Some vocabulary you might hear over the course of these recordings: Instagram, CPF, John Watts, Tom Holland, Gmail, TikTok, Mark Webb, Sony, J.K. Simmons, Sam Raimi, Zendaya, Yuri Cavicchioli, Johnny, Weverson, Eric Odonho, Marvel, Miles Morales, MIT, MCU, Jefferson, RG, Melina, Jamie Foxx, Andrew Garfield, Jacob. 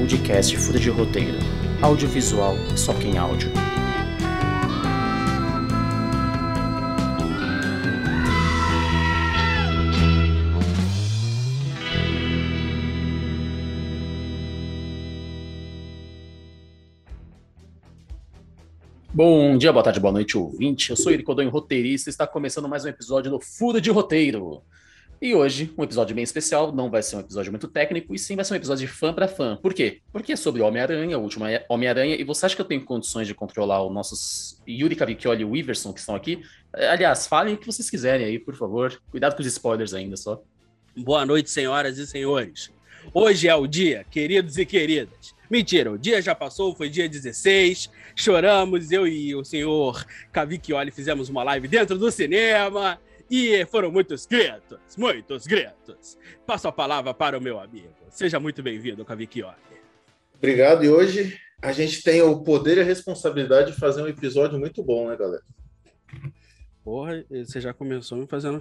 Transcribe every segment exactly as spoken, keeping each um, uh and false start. podcast Fúria de Roteiro, audiovisual só que em áudio. Bom dia, boa tarde, boa noite, ouvinte. Eu sou Eric Odonho, roteirista, e está começando mais um episódio do Fúria de Roteiro. E hoje, um episódio bem especial, não vai ser um episódio muito técnico, e sim vai ser um episódio de fã pra fã. Por quê? Porque é sobre Homem-Aranha, o último Homem-Aranha, e você acha que eu tenho condições de controlar os nossos Yuri Cavicchioli e Weverson que estão aqui? Aliás, falem o que vocês quiserem aí, por favor. Cuidado com os spoilers ainda, só. Boa noite, senhoras e senhores. Hoje é o dia, queridos e queridas. Mentira, o dia já passou, foi dia dezesseis, choramos, eu e o senhor Cavicchioli fizemos uma live dentro do cinema e foram muitos gritos, muitos gritos. Passo a palavra para o meu amigo. Seja muito bem-vindo, Cavicchioli. Obrigado, e hoje a gente tem o poder e a responsabilidade de fazer um episódio muito bom, né, galera? Porra, você já começou me fazendo...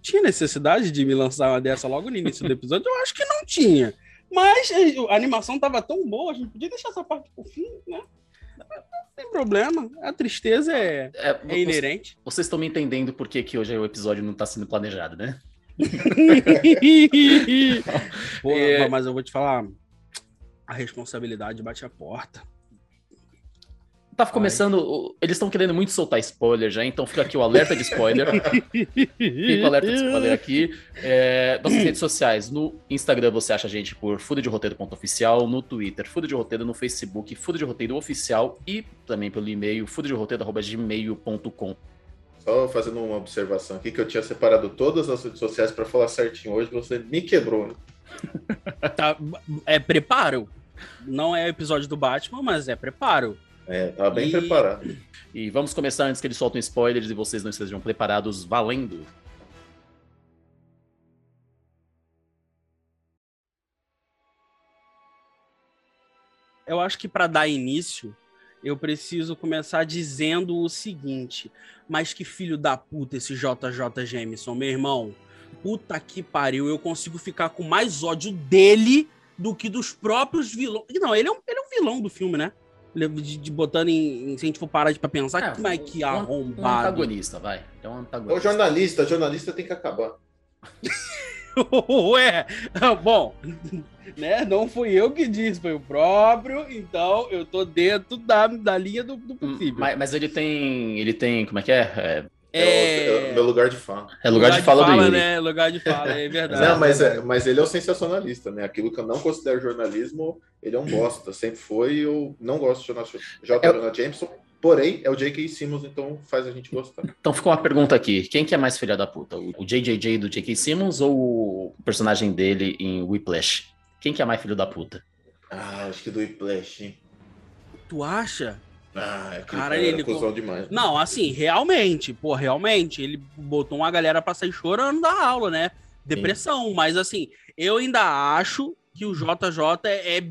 Tinha necessidade de me lançar uma dessa logo no início do episódio? Eu acho que não tinha. Mas a animação tava tão boa, a gente podia deixar essa parte pro fim, né? Não tem problema, a tristeza é, é, é inerente. Vocês estão me entendendo por que, que hoje o episódio não tá sendo planejado, né? Pô, é... Mas eu vou te falar, a responsabilidade bate a porta. Tava começando, eles estão querendo muito soltar spoiler já, então fica aqui o alerta de spoiler. Fica o alerta de spoiler aqui. É, nossas redes sociais, no Instagram você acha a gente por fúria de roteiro ponto oficial, no Twitter, Fúria de Roteiro, no Facebook, Fúria de Roteiro Oficial e também pelo e-mail, fúria de roteiro arroba gmail ponto com. Só fazendo uma observação aqui, que eu tinha separado todas as redes sociais para falar certinho hoje, você me quebrou. Tá, é preparo. Não é episódio do Batman, mas é preparo. É, tá bem e... preparado. E vamos começar antes que eles soltem spoilers e vocês não estejam preparados, valendo! Eu acho que para dar início, eu preciso começar dizendo o seguinte, mas que filho da puta esse J J Jameson, meu irmão, puta que pariu, eu consigo ficar com mais ódio dele do que dos próprios vilões. Não, ele é um, ele é um vilão do filme, né? De, de botando em, em... Se a gente for parar de, pra pensar, é, como é que é arrombado? Um antagonista, vai. É um antagonista. O jornalista, o jornalista tem que acabar. Ué, bom, né? Não fui eu que disse, foi o próprio, então eu tô dentro da, da linha do, do possível. Mas, mas ele tem... Ele tem... Como é que é? É... É, o, é o meu lugar de fala. É lugar, lugar de fala, fala do Yuri. Né? Lugar de fala, é verdade. Não, mas, é, mas ele é o sensacionalista, né? Aquilo que eu não considero jornalismo, ele é um bosta. Sempre foi, eu não gosto de J J Jameson, porém, é o J K. Simmons, então faz a gente gostar. Então ficou uma pergunta aqui. Quem que é mais filha da puta? O J J J do J K. Simmons ou o personagem dele em Whiplash? Quem que é mais filho da puta? Ah, acho que do Whiplash, hein? Tu acha? Ah, é cara, ele com... demais. Né? Não, assim, realmente, pô, realmente, ele botou uma galera pra sair chorando da aula, né? Depressão, sim. Mas assim, eu ainda acho que o J J é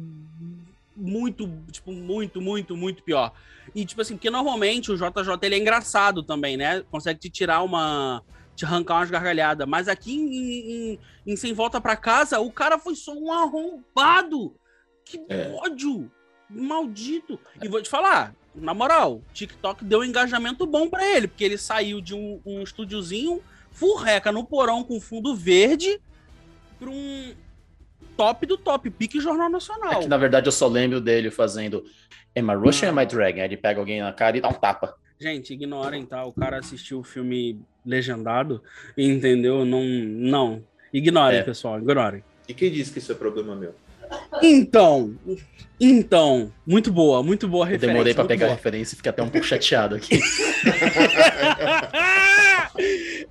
muito, tipo, muito, muito, muito pior. E tipo assim, porque normalmente o J J, ele é engraçado também, né? Consegue te tirar uma... te arrancar umas gargalhadas. Mas aqui em, em, em Sem Volta Pra Casa, o cara foi só um arrombado! Que é. Ódio! Maldito! E vou te falar... Na moral, TikTok deu um engajamento bom pra ele, porque ele saiu de um, um estúdiozinho furreca no porão com fundo verde pra um top do top, pique Jornal Nacional. É que, na verdade, eu só lembro dele fazendo Am I Russian ou Am I Dragon? Aí ele pega alguém na cara e dá um tapa. Gente, ignorem, tá? O cara assistiu o filme legendado e entendeu? Não, não. Ignorem, é. Pessoal, ignorem. E quem disse que isso é problema meu? Então, então, muito boa, muito boa a referência. Eu demorei pra pegar boa. A referência e fiquei até um pouco chateado aqui.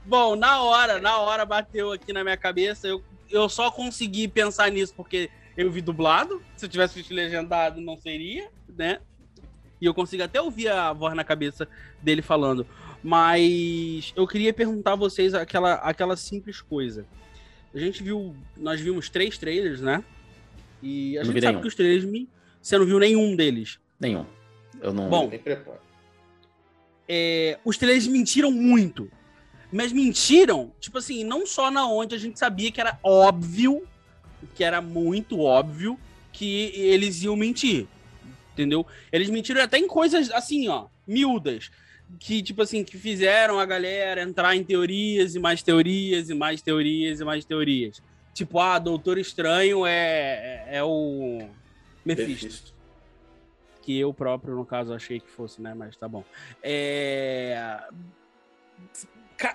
Bom, na hora, na hora bateu aqui na minha cabeça, eu, eu só consegui pensar nisso porque eu vi dublado, se eu tivesse visto legendado não seria, né? E eu consigo até ouvir a voz na cabeça dele falando, mas eu queria perguntar a vocês aquela, aquela simples coisa. A gente viu, nós vimos três trailers, né? E a não gente sabe nenhum. Que os trailers... Me... Você não viu nenhum deles? Nenhum. Eu não... Bom, nem preparo. É, os trailers mentiram muito. Mas mentiram, tipo assim, não só na onde a gente sabia que era óbvio, que era muito óbvio, que eles iam mentir, entendeu? Eles mentiram até em coisas assim, ó, miúdas, que tipo assim, que fizeram a galera entrar em teorias e mais teorias e mais teorias e mais teorias. Tipo, ah, Doutor Estranho é, é o Mephisto. Mephisto. Que eu próprio, no caso, achei que fosse, né? Mas tá bom. É...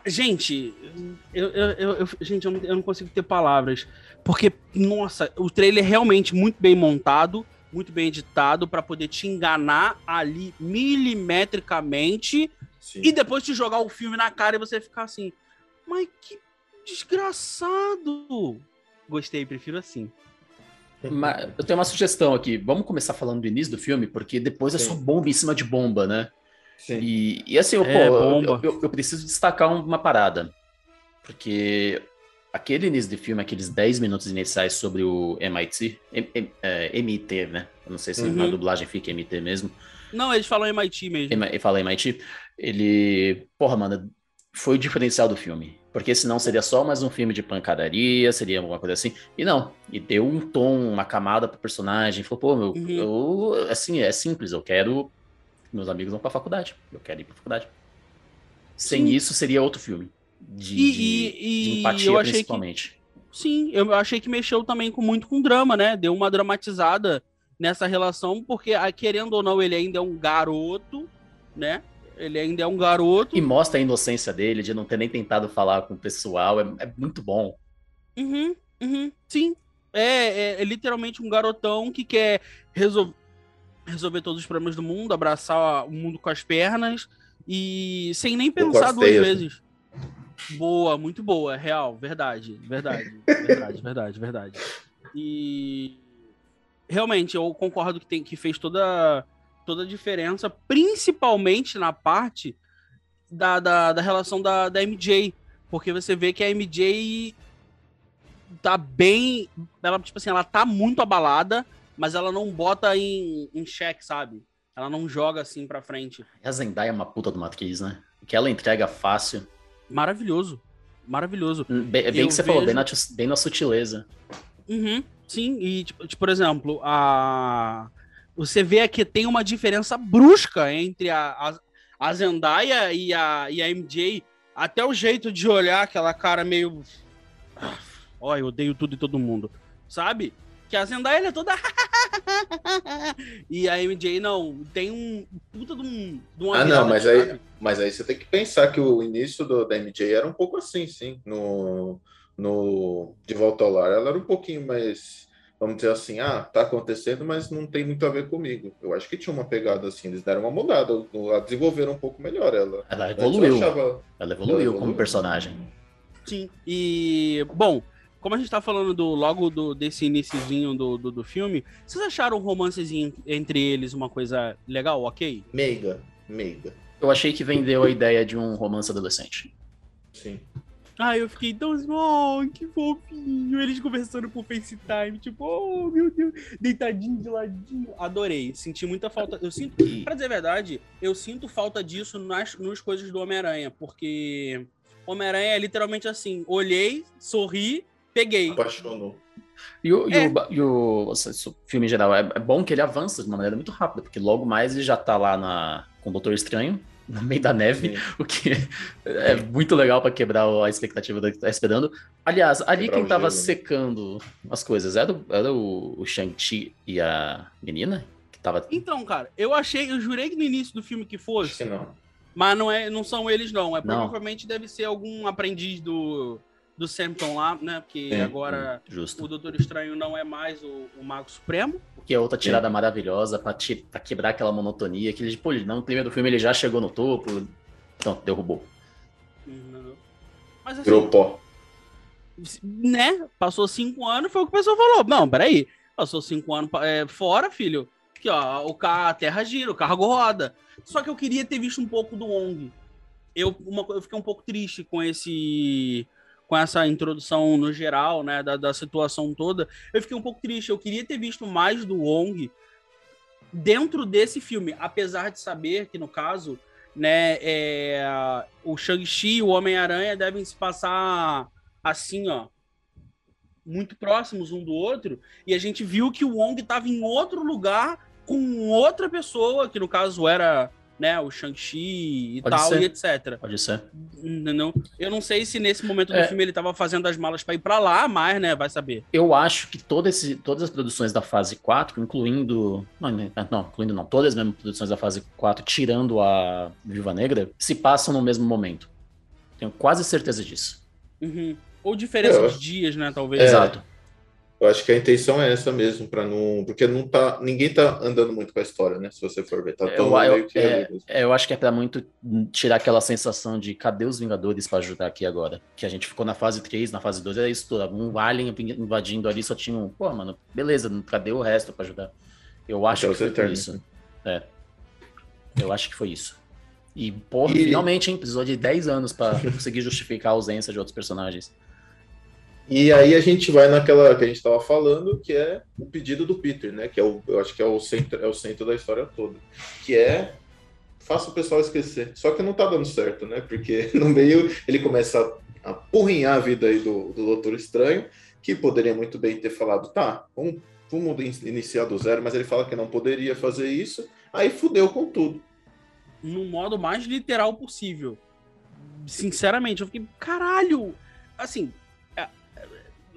Gente, eu, eu, eu, gente eu, não, eu não consigo ter palavras. Porque, nossa, o trailer é realmente muito bem montado, muito bem editado, pra poder te enganar ali milimetricamente. Sim. E depois te jogar o filme na cara e você ficar assim, mas que desgraçado. Gostei, prefiro assim. Mas eu tenho uma sugestão aqui. Vamos começar falando do início do filme, porque depois Sim. é só bomba em cima de bomba, né? Sim. E, e assim, eu, é, pô, eu, eu, eu preciso destacar uma parada. Porque aquele início de filme, aqueles dez minutos iniciais sobre o M I T, M, M, é, M I T, né? Eu não sei se uhum. na dublagem fica M I T mesmo. Não, eles falam M I T mesmo. Ele, ele fala M I T. Ele, porra, mano, foi o diferencial do filme. Porque senão seria só mais um filme de pancadaria, seria alguma coisa assim. E não, e deu um tom, uma camada pro personagem. Falou, pô, meu, uhum. eu, assim, é simples, eu quero... Meus amigos vão pra faculdade. Eu quero ir pra faculdade. Sem sim. isso, seria outro filme. De, e, de, e, de empatia, eu achei principalmente. Que, sim, eu achei que mexeu também com, muito com drama, né? Deu uma dramatizada nessa relação, porque, querendo ou não, ele ainda é um garoto, né? Ele ainda é um garoto. E mostra a inocência dele, de não ter nem tentado falar com o pessoal. É, é muito bom. Uhum, uhum. Sim. É, é, é literalmente um garotão que quer resolver... resolver todos os problemas do mundo, abraçar o mundo com as pernas e sem nem pensar duas vezes. Boa, muito boa, real, verdade, verdade, verdade, verdade, verdade. E realmente eu concordo que, tem, que fez toda, toda a diferença, principalmente na parte da, da, da relação da, da M J, porque você vê que a M J tá bem, ela, tipo assim, ela tá muito abalada, mas ela não bota em, em xeque, sabe? Ela não joga assim pra frente. A Zendaya é uma puta do Matrix, né? Que ela entrega fácil. Maravilhoso. Maravilhoso. Bem, bem que você vejo... falou, bem na, bem na sutileza. Uhum, sim. E, tipo, tipo, por exemplo, a... você vê que tem uma diferença brusca entre a, a, a Zendaya e a, e a M J. Até o jeito de olhar, aquela cara meio... Ó, oh, eu odeio tudo e todo mundo. Sabe? Que a Zendaya é toda... E a M J não, tem um puta de um... De uma ah, não, mas aí, mas aí você tem que pensar que o início do, da M J era um pouco assim, sim. No, no De Volta ao Lar, ela era um pouquinho mais... Vamos dizer assim, ah, tá acontecendo, mas não tem muito a ver comigo. Eu acho que tinha uma pegada assim, eles deram uma mudada, a desenvolveram um pouco melhor ela. Ela evoluiu, achava, ela, evoluiu ela evoluiu como personagem. Sim, e... Bom... Como a gente tá falando do, logo do, desse iniciozinho do, do, do filme, vocês acharam o romancezinho entre eles uma coisa legal, ok? Meiga, meiga. Eu achei que vendeu a ideia de um romance adolescente. Sim. Ah, eu fiquei tão assim, oh, que fofinho, eles conversando por FaceTime, tipo, oh, meu Deus, deitadinho de ladinho. Adorei, senti muita falta, eu sinto, pra dizer a verdade, eu sinto falta disso nas, nas coisas do Homem-Aranha, porque Homem-Aranha é literalmente assim, olhei, sorri, peguei. Apaixonou. E o, é. e o, e o, o filme em geral, é, é bom que ele avança de uma maneira muito rápida, porque logo mais ele já tá lá na, com o Doutor Estranho, no meio da neve, Sim. o que é muito legal pra quebrar a expectativa do que tá esperando. Aliás, ali quebrar quem tava gelo, secando né? as coisas era, era o, o Shang-Chi e a menina? Que tava... Então, cara, eu achei, eu jurei que no início do filme que fosse, que não. mas não, é, não são eles não, é não. provavelmente deve ser algum aprendiz do... do Samson lá, né? Porque é, agora justo. O Doutor Estranho não é mais o, o Mago Supremo. Que é outra tirada é. maravilhosa pra, te, pra quebrar aquela monotonia. Que ele, pô, não, no primeiro filme ele já chegou no topo. Então, derrubou. Uhum. Mas, assim, virou pó. Né? Passou cinco anos, foi o que o pessoal falou. Não, peraí. Passou cinco anos é, fora, filho. Aqui, ó, o carro, a terra gira, o carro roda. Só que eu queria ter visto um pouco do Wong. Eu, uma, eu fiquei um pouco triste com esse... com essa introdução no geral, né, da, da situação toda, eu fiquei um pouco triste. Eu queria ter visto mais do Wong dentro desse filme, apesar de saber que, no caso, né, é, o Shang-Chi e o Homem-Aranha devem se passar assim, ó, muito próximos um do outro, e a gente viu que o Wong estava em outro lugar com outra pessoa, que no caso era, né, o Shang-Chi e Pode tal, ser. e etcétera. Pode ser. Não, eu não sei se nesse momento do é. filme ele estava fazendo as malas para ir para lá, mas, né, vai saber. Eu acho que todo esse, todas as produções da fase quatro, incluindo... Não, não, incluindo não, todas as mesmas produções da fase quatro, tirando a Viúva Negra, se passam no mesmo momento. Tenho quase certeza disso. Uhum. Ou diferença de dias, né, talvez. É, Exato. Eu acho que a intenção é essa mesmo, para não... Porque não tá, ninguém tá andando muito com a história, né? Se você for ver, tá tão eu, meio eu, que... É, é, eu acho que é para muito tirar aquela sensação de cadê os Vingadores para ajudar aqui agora? Que a gente ficou na fase três, na fase dois, era isso tudo. Um alien invadindo ali, só tinha um... Pô, mano, beleza, cadê o resto para ajudar? Eu acho então, que foi eterno. isso. É. Eu acho que foi isso. E, porra, e... finalmente, hein? Precisou de dez anos para conseguir justificar a ausência de outros personagens. E aí a gente vai naquela que a gente estava falando, que é o pedido do Peter, né? Que é o, eu acho que é o, centro, é o centro da história toda. Que é, faça o pessoal esquecer. Só que não tá dando certo, né? Porque no meio ele começa a apurrinhar a vida aí do, do Doutor Estranho, que poderia muito bem ter falado, tá, vamos, vamos iniciar do zero, mas ele fala que não poderia fazer isso, aí fudeu com tudo. No modo mais literal possível. Sinceramente, eu fiquei, caralho! Assim...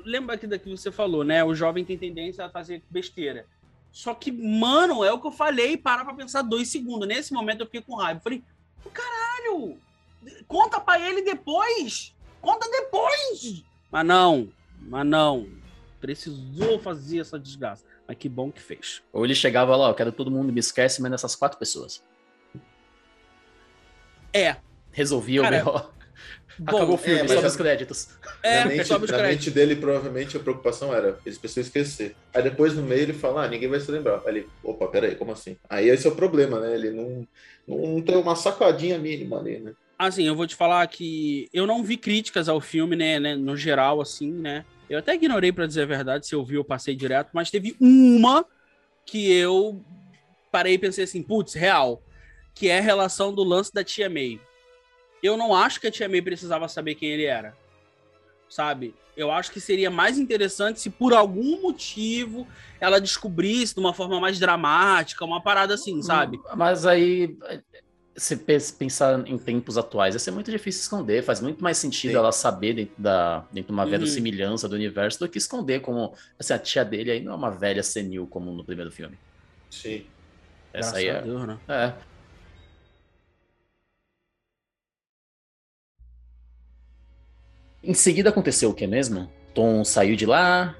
Lembra aqui daquilo que você falou, né? O jovem tem tendência a fazer besteira. Só que, mano, é o que eu falei, para pra pensar dois segundos. Nesse momento eu fiquei com raiva. Falei, caralho, conta pra ele depois. Conta depois. Mas não, mas não. Precisou fazer essa desgraça. Mas que bom que fez. Ou ele chegava lá, eu quero todo mundo me esquece, mas nessas quatro pessoas. É. Resolvia o melhor. Bom, acabou o filme, é, sobe os créditos. É, na mente, sobe os créditos. Na mente dele, provavelmente, a preocupação era, eles precisam esquecer. Aí depois, no meio, ele fala, ah, ninguém vai se lembrar. Aí ele, opa, peraí, como assim? Aí esse é o problema, né? Ele não, não tem uma sacadinha mínima ali, né? Assim, eu vou te falar que eu não vi críticas ao filme, né, né no geral, assim, né? Eu até ignorei, pra dizer a verdade, se eu vi, eu passei direto, mas teve uma que eu parei e pensei assim, putz, real, que é a relação do lance da Tia May. Eu não acho que a Tia May precisava saber quem ele era, sabe? Eu acho que seria mais interessante se por algum motivo ela descobrisse de uma forma mais dramática, uma parada assim, sabe? Mas aí, se pensar em tempos atuais, ia ser muito difícil esconder. Faz muito mais sentido Sim. ela saber dentro, da, dentro de uma velha uhum. semelhança do universo do que esconder como... Assim, a tia dele aí não é uma velha senil como no primeiro filme. Sim. Essa Graças aí é... Deus, né? É. Em seguida aconteceu o que mesmo? Tom saiu de lá...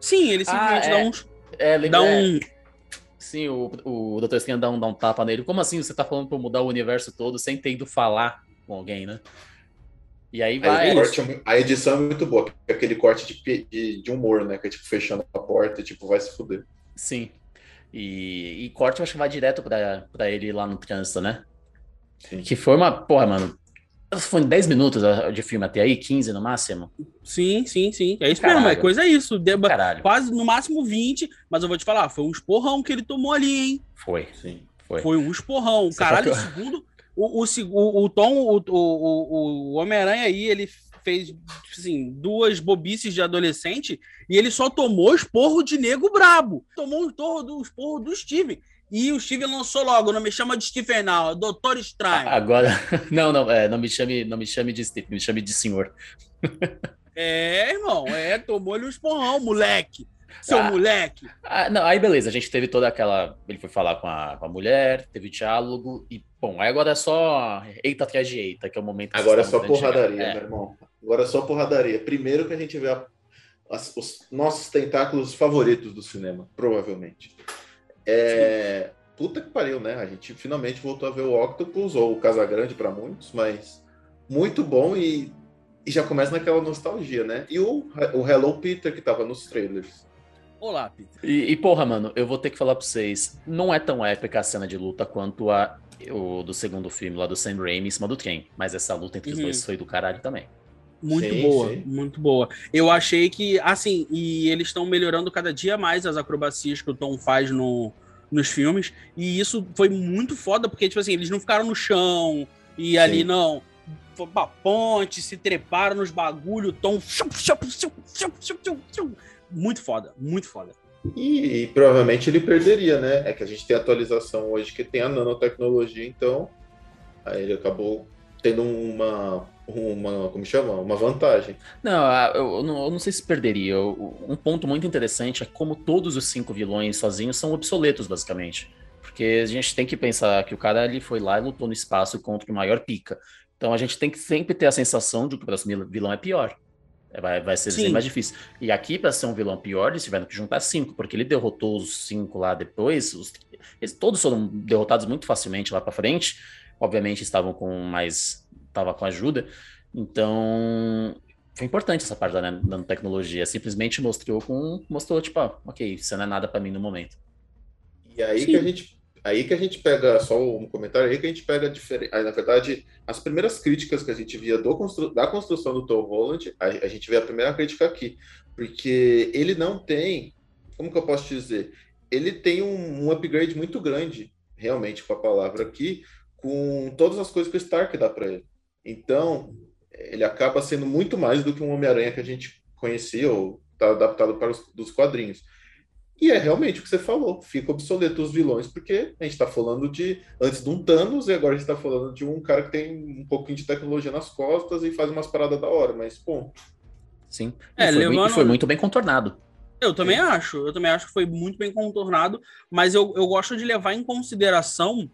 Sim, ele simplesmente ah, é. dá um... É, lembra... Dá um... Sim, o, o doutor Estranho dá um, dá um tapa nele. Como assim você tá falando pra mudar o universo todo sem ter ido falar com alguém, né? E aí vai... Aí, corte, a edição é muito boa. Aquele corte de, de humor, né? Que é tipo fechando a porta e tipo, vai se fuder. Sim. E, e corte eu acho que vai direto pra, pra ele lá no trânsito, né? Sim. Que foi uma... Porra, mano... Foi dez minutos de filme até aí, quinze no máximo? Sim, sim, sim. É isso Caralho. mesmo, é coisa isso. Deba... Caralho. Quase no máximo vinte, mas eu vou te falar, foi um esporrão que ele tomou ali, hein? Foi, sim. Foi, foi um esporrão. Você Caralho, tá... o segundo... O, o, o Tom, o, o, o Homem-Aranha aí, ele fez, assim, duas bobices de adolescente e ele só tomou esporro de nego brabo. Tomou o esporro do Steven. E o Steven lançou logo, não me chama de Steven não, Doutor Estranho. Agora, não, não, é, não, me chame, não me chame de Steven, me chame de senhor. É, irmão, é, tomou-lhe um esporrão, moleque, seu ah, moleque. Ah, não, aí beleza, a gente teve toda aquela, ele foi falar com a, com a mulher, teve diálogo e, bom, aí agora é só eita atrás de eita, que é o momento que Agora é só porradaria, é. meu irmão, agora é só porradaria. Primeiro que a gente vê a, as, os nossos tentáculos favoritos do cinema, provavelmente. É... Puta que pariu, né? A gente finalmente voltou a ver o Octopus, ou o Casagrande pra muitos, mas muito bom e, e já começa naquela nostalgia, né? E o, o Hello Peter que tava nos trailers. Olá, Peter. E, e porra, mano, eu vou ter que falar pra vocês, não é tão épica a cena de luta quanto a o, do segundo filme lá do Sam Raimi em cima do trem, mas essa luta entre uhum. os dois foi do caralho também. Muito sim, boa, sim. muito boa. Eu achei que, assim, e eles estão melhorando cada dia mais as acrobacias que o Tom faz no, nos filmes, e isso foi muito foda, porque, tipo assim, eles não ficaram no chão, e sim. ali não, pra ponte, se treparam nos bagulho, tom... Muito foda, muito foda. E, e provavelmente ele perderia, né? É que a gente tem a atualização hoje que tem a nanotecnologia, então... Aí ele acabou tendo uma... uma como chama? Uma vantagem. Não eu, eu não, eu não sei se perderia. Eu, um ponto muito interessante é como todos os cinco vilões sozinhos são obsoletos, basicamente. Porque a gente tem que pensar que o cara ele foi lá e lutou no espaço contra o maior pica. Então a gente tem que sempre ter a sensação de que o próximo vilão é pior. Vai, vai ser sempre mais difícil. E aqui, para ser um vilão pior, eles tiveram que juntar cinco, porque ele derrotou os cinco lá depois. Os, eles todos foram derrotados muito facilmente lá para frente. Obviamente estavam com mais... Tava com ajuda, então foi importante essa parte da nanotecnologia. Simplesmente mostrou, com, mostrou tipo, ah, ok, isso não é nada pra mim no momento. E aí que, a gente, aí que a gente pega, só um comentário, aí que a gente pega, a, na verdade, as primeiras críticas que a gente via do constru, da construção do Tom Holland, a, a gente vê a primeira crítica aqui, porque ele não tem, como que eu posso dizer? Ele tem um, um upgrade muito grande, realmente, com a palavra aqui, com todas as coisas que o Stark dá pra ele. Então, ele acaba sendo muito mais do que um Homem-Aranha que a gente conhecia ou está adaptado para os dos quadrinhos. E é realmente o que você falou, fica obsoleto os vilões, porque a gente está falando de, antes de um Thanos, e agora a gente está falando de um cara que tem um pouquinho de tecnologia nas costas e faz umas paradas da hora, mas bom. Sim, é, e foi, Leonardo... muito, foi muito bem contornado. Eu também é. acho, eu também acho que foi muito bem contornado, mas eu, eu gosto de levar em consideração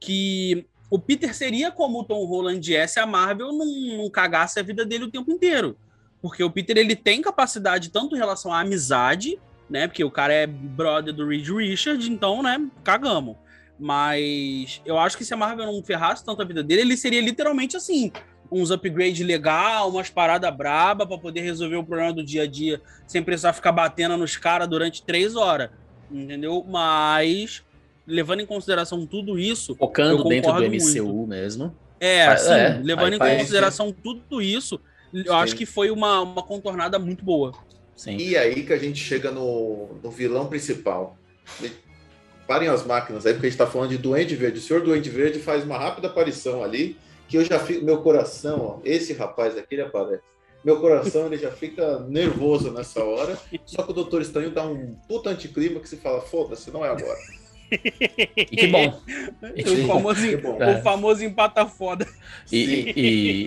que... O Peter seria como o Tom Holland é se a Marvel não, não cagasse a vida dele o tempo inteiro. Porque o Peter ele tem capacidade tanto em relação à amizade, né? Porque o cara é brother do Reed Richards, então, né? Cagamos. Mas eu acho que se a Marvel não ferrasse tanto a vida dele, ele seria literalmente assim... Uns upgrades legal, umas paradas braba para poder resolver o problema do dia a dia sem precisar ficar batendo nos caras durante três horas. Entendeu? Mas... Levando em consideração tudo isso... Focando dentro do M C U muito. mesmo. É, ah, sim. É, levando em consideração que... tudo isso, eu sim. acho que foi uma, uma contornada muito boa. Sim. E aí que a gente chega no, no vilão principal. Parem as máquinas aí, porque a gente tá falando de Duende Verde. O senhor Duende Verde faz uma rápida aparição ali, que eu já fico... Meu coração, ó, esse rapaz aqui, ele aparece. Meu coração, ele já fica nervoso nessa hora. Só que o Doutor Estranho dá um puta anticlima que se fala, foda-se, não é agora. E que bom. E que o, famoso, que bom. o famoso empata foda. E,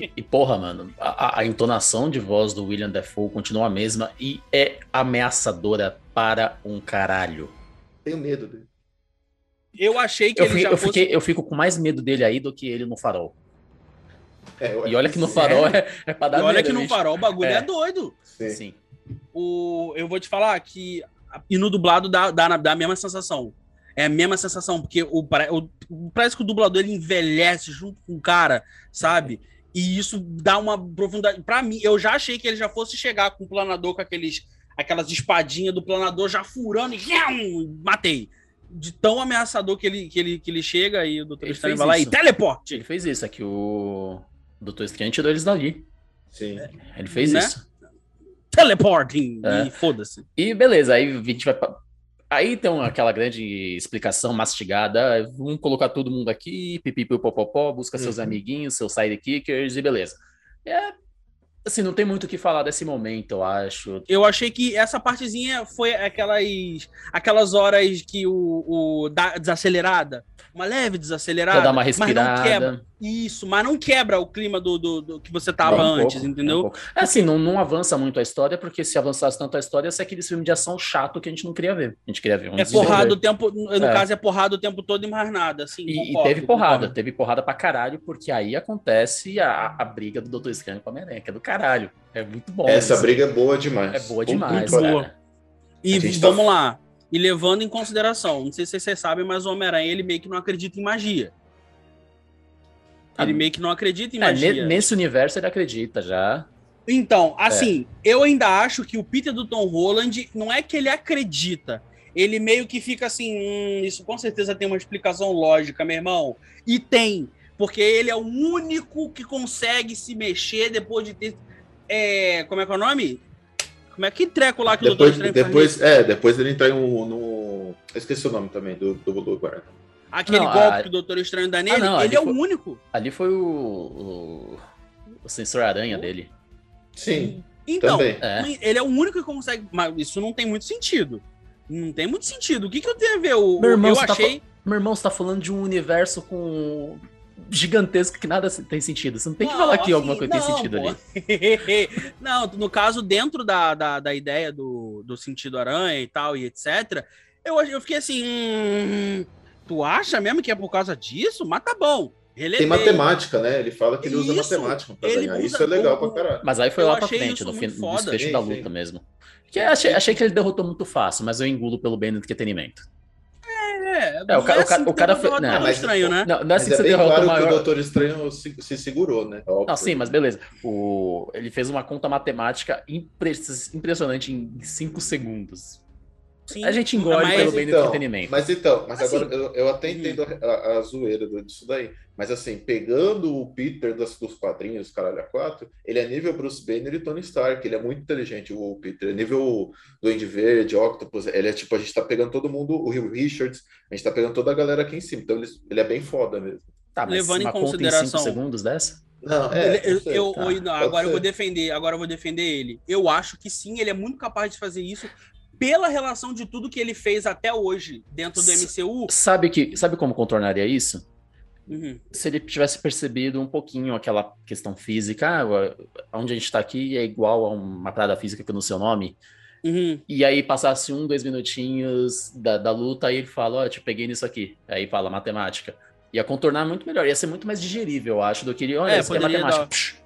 e, e porra, mano, a, a entonação de voz do William Dafoe continua a mesma e é ameaçadora para um caralho. Tenho medo dele. Eu achei que eu ele fiquei, já eu, fosse... fiquei, eu fico com mais medo dele aí do que ele no farol. É, e olha que no farol é, é pra dar medo. E olha medo, que no gente. farol o bagulho é, é doido. Sim. Sim. O, eu vou te falar que... E no dublado dá, dá, dá a mesma sensação. É a mesma sensação, porque o, o, parece que o dublador ele envelhece junto com o cara, sabe? E isso dá uma profundidade. Pra mim, eu já achei que ele já fosse chegar com o planador, com aqueles, aquelas espadinhas do planador já furando e matei. De tão ameaçador que ele, que ele, que ele chega e o doutor Estranho vai lá e teleporte. Ele fez isso, é que o doutor Estranho tirou eles dali. Sim. É, ele fez né? isso. Teleporting! É. E foda-se. E beleza, aí a gente vai... Pra... Aí tem uma, aquela grande explicação mastigada, vamos colocar todo mundo aqui, pipipipopopó, busca seus uhum. amiguinhos, seus sidekickers e beleza. É, assim, não tem muito o que falar desse momento, eu acho. Eu achei que essa partezinha foi aquelas, aquelas horas que o, o dá desacelerada, uma leve desacelerada, pra dar uma respirada. Mas não quebra, isso, mas não quebra o clima do, do, do que você tava um antes, pouco, entendeu? Um assim, não, não avança muito a história, porque se avançasse tanto a história, ia ser aquele filme de ação chato que a gente não queria ver. A gente queria ver um é porrada o tempo, no é. caso é porrada o tempo todo e mais nada, assim. E, concordo, e teve porrada, concordo. teve porrada pra caralho, porque aí acontece a, a briga do doutor Estranho com a Homem-Aranha, que é do caralho. É muito bom. Essa assim. briga é boa demais. É boa demais, muito boa. E vamos tá... lá. E levando em consideração, não sei se vocês sabem, mas o Homem-Aranha, ele meio que não acredita em magia. Ele ah, meio que não acredita em é, magia. Nesse universo ele acredita já. Então, assim, é. eu ainda acho que o Peter do Tom Holland, não é que ele acredita, ele meio que fica assim, hum, isso com certeza tem uma explicação lógica, meu irmão. E tem, porque ele é o único que consegue se mexer depois de ter... É, como é que é o nome? Como é que treco lá que o doutor Estranho depois, É, depois ele entra no, no... Eu esqueci o nome também do, do, do guarda. Aquele não, golpe a... que o Doutor Estranho dá nele, ah, não, ele é foi... o único. Ali foi o, o... o sensor aranha o... dele. Sim. Então, é. ele é o único que consegue... Mas isso não tem muito sentido. Não tem muito sentido. O que, que eu tenho a ver? O... Meu irmão, eu achei... Tá... Meu irmão, você tá falando de um universo com... gigantesco que nada tem sentido. Você não tem que não, falar que alguma coisa não, tem sentido pô. ali. Não, no caso, dentro da, da, da ideia do, do sentido aranha e tal, e etcétera, eu, eu fiquei assim... Hum, tu acha mesmo que é por causa disso? Mas tá bom. Ele tem matemática, né? Ele fala que ele isso, usa matemática pra ganhar. Usa, isso é legal o, pra caralho. Mas aí foi lá pra frente, no, fim, no desfecho sim, da luta sim. mesmo. Que achei, achei que ele derrotou muito fácil, mas eu engulo pelo bem do entretenimento. É, é, o cara, é assim o cara foi. Não, mas, estranho, né? Não, não é assim mas que você é bem claro maior... que o Doutor Estranho se, se segurou, né? Óbvio. Não, sim, mas beleza. O... Ele fez uma conta matemática impress... impressionante em cinco segundos. Sim, a gente engole pelo bem então, do entretenimento. Mas então, mas assim, agora eu, eu até entendo hum. a, a zoeira disso daí. Mas assim, pegando o Peter das, dos quadrinhos, caralho, a quatro, ele é nível Bruce Banner e Tony Stark. Ele é muito inteligente, o Peter. É nível Duende Verde, Octopus. Ele é tipo, a gente tá pegando todo mundo, o Hugh Richards, a gente tá pegando toda a galera aqui em cima. Então ele, ele é bem foda mesmo. Tá, mas levando em consideração cinco segundos dessa? Não, é, eu, eu, eu, tá, eu, não agora eu vou defender, agora eu vou defender ele. Eu acho que sim, ele é muito capaz de fazer isso. Pela relação de tudo que ele fez até hoje dentro do M C U... Sabe, que, sabe como contornaria isso? Uhum. Se ele tivesse percebido um pouquinho aquela questão física, ah, onde a gente tá aqui é igual a uma parada física que eu não sei o nome, uhum. e aí passasse um, dois minutinhos da, da luta, aí ele fala, ó, oh, eu te peguei nisso aqui, aí fala matemática. Ia contornar muito melhor, ia ser muito mais digerível, eu acho, do que ele, olha, é, isso aqui é matemática. Dar...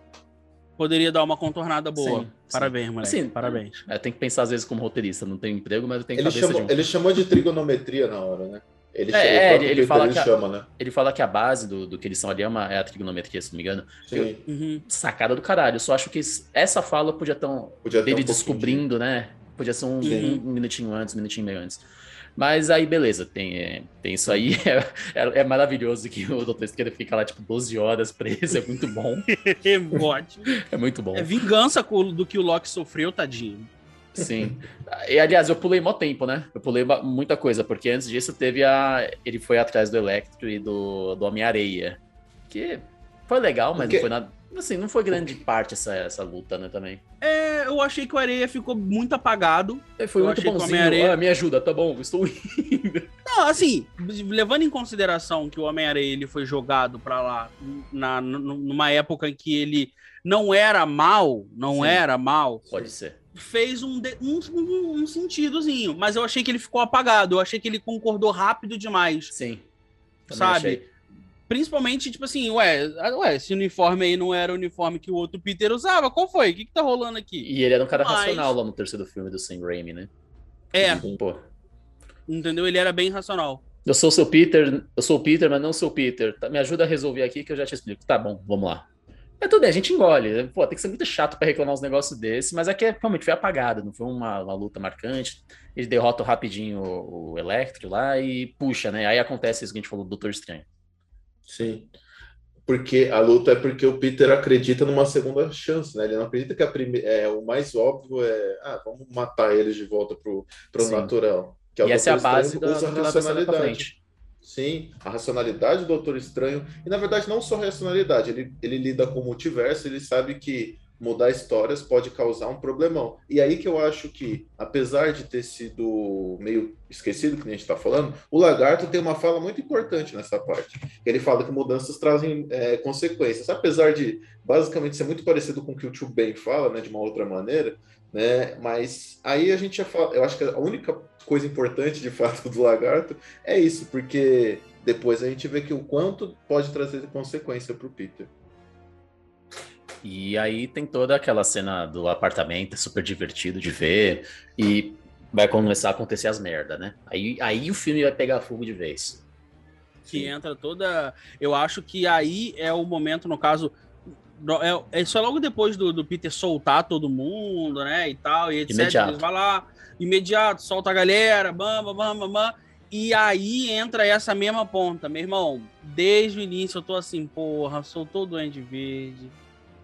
Poderia dar uma contornada boa. Sim, parabéns, sim. moleque. Sim, parabéns. É, tem que pensar às vezes como roteirista. Não tem emprego, mas eu tenho cabeça chamou, de um... Ele chamou de trigonometria na hora, né? Ele é, é ele, ele, fala ele, que a, chama, né? ele fala que a base do, do que eles são ali é, uma, é a trigonometria, se não me engano. Eu, uhum. Sacada do caralho. Eu só acho que essa fala podia estar... Um, podia dele um descobrindo, de... né? Podia ser um, um minutinho antes, um minutinho meio antes. Mas aí, beleza, tem, é, tem isso aí. É, é, é maravilhoso que o Doutor Esquerda fica lá, tipo, doze horas preso. É muito bom. É ótimo. É muito bom. É vingança do que o Loki sofreu, tadinho. Sim. E, aliás, eu pulei mó tempo, né? Eu pulei muita coisa, porque antes disso teve a... Ele foi atrás do Electro e do, do Homem-Areia. Que foi legal, mas porque... não foi nada... Assim, não foi grande parte essa, essa luta, né, também. É, eu achei que o Areia ficou muito apagado. É, foi eu muito bonzinho. Areia... Ah, me ajuda, tá bom, estou indo. Não, assim, levando em consideração que o Homem-Areia ele foi jogado pra lá na, numa época em que ele não era mal, não Sim. era mal. Pode ser. Fez um, de, um, um sentidozinho, mas eu achei que ele ficou apagado. Eu achei que ele concordou rápido demais. Sim, também sabe? Achei. Principalmente, tipo assim, ué, ué, se o uniforme aí não era o uniforme que o outro Peter usava, qual foi? O que que tá rolando aqui? E ele era um cara Mas... racional lá no terceiro filme do Sam Raimi, né? É. Pô. Entendeu? Ele era bem racional. Eu sou o seu Peter, eu sou o Peter, mas não sou o Peter. Me ajuda a resolver aqui que eu já te explico. Tá bom, vamos lá. É tudo bem, a gente engole. Pô, tem que ser muito chato pra reclamar uns negócios desses, mas aqui é, realmente foi apagado, não foi uma, uma luta marcante. Ele derrota rapidinho o, o Electro lá e puxa, né? Aí acontece isso que a gente falou do Doutor Estranho. Sim, porque a luta é porque o Peter acredita numa segunda chance, né? Ele não acredita que a prime... é, o mais óbvio é, ah, vamos matar eles de volta pro, pro natural. Que é o e essa é a base da, usa da racionalidade. Sim, a racionalidade do Doutor Estranho, e na verdade não só a racionalidade, ele, ele lida com o multiverso, ele sabe que mudar histórias pode causar um problemão. E aí que eu acho que, apesar de ter sido meio esquecido que a gente está falando, o Lagarto tem uma fala muito importante nessa parte. Ele fala que mudanças trazem é, consequências. Apesar de, basicamente, ser muito parecido com o que o Tio Ben fala, né, de uma outra maneira, né, mas aí a gente já fala... Eu acho que a única coisa importante, de fato, do Lagarto é isso, porque depois a gente vê que o quanto pode trazer consequência para o Peter. E aí tem toda aquela cena do apartamento, é super divertido de ver, e vai começar a acontecer as merda, né? Aí, aí o filme vai pegar fogo de vez. Que Sim. entra toda... Eu acho que aí é o momento, no caso... É, é só logo depois do, do Peter soltar todo mundo, né, e tal, e etcétera. Imediato. Eles vão lá, imediato, solta a galera, bam, bam, bam, bam, bam. E aí entra essa mesma ponta, meu irmão. Desde o início eu tô assim, porra, soltou o Duende Verde...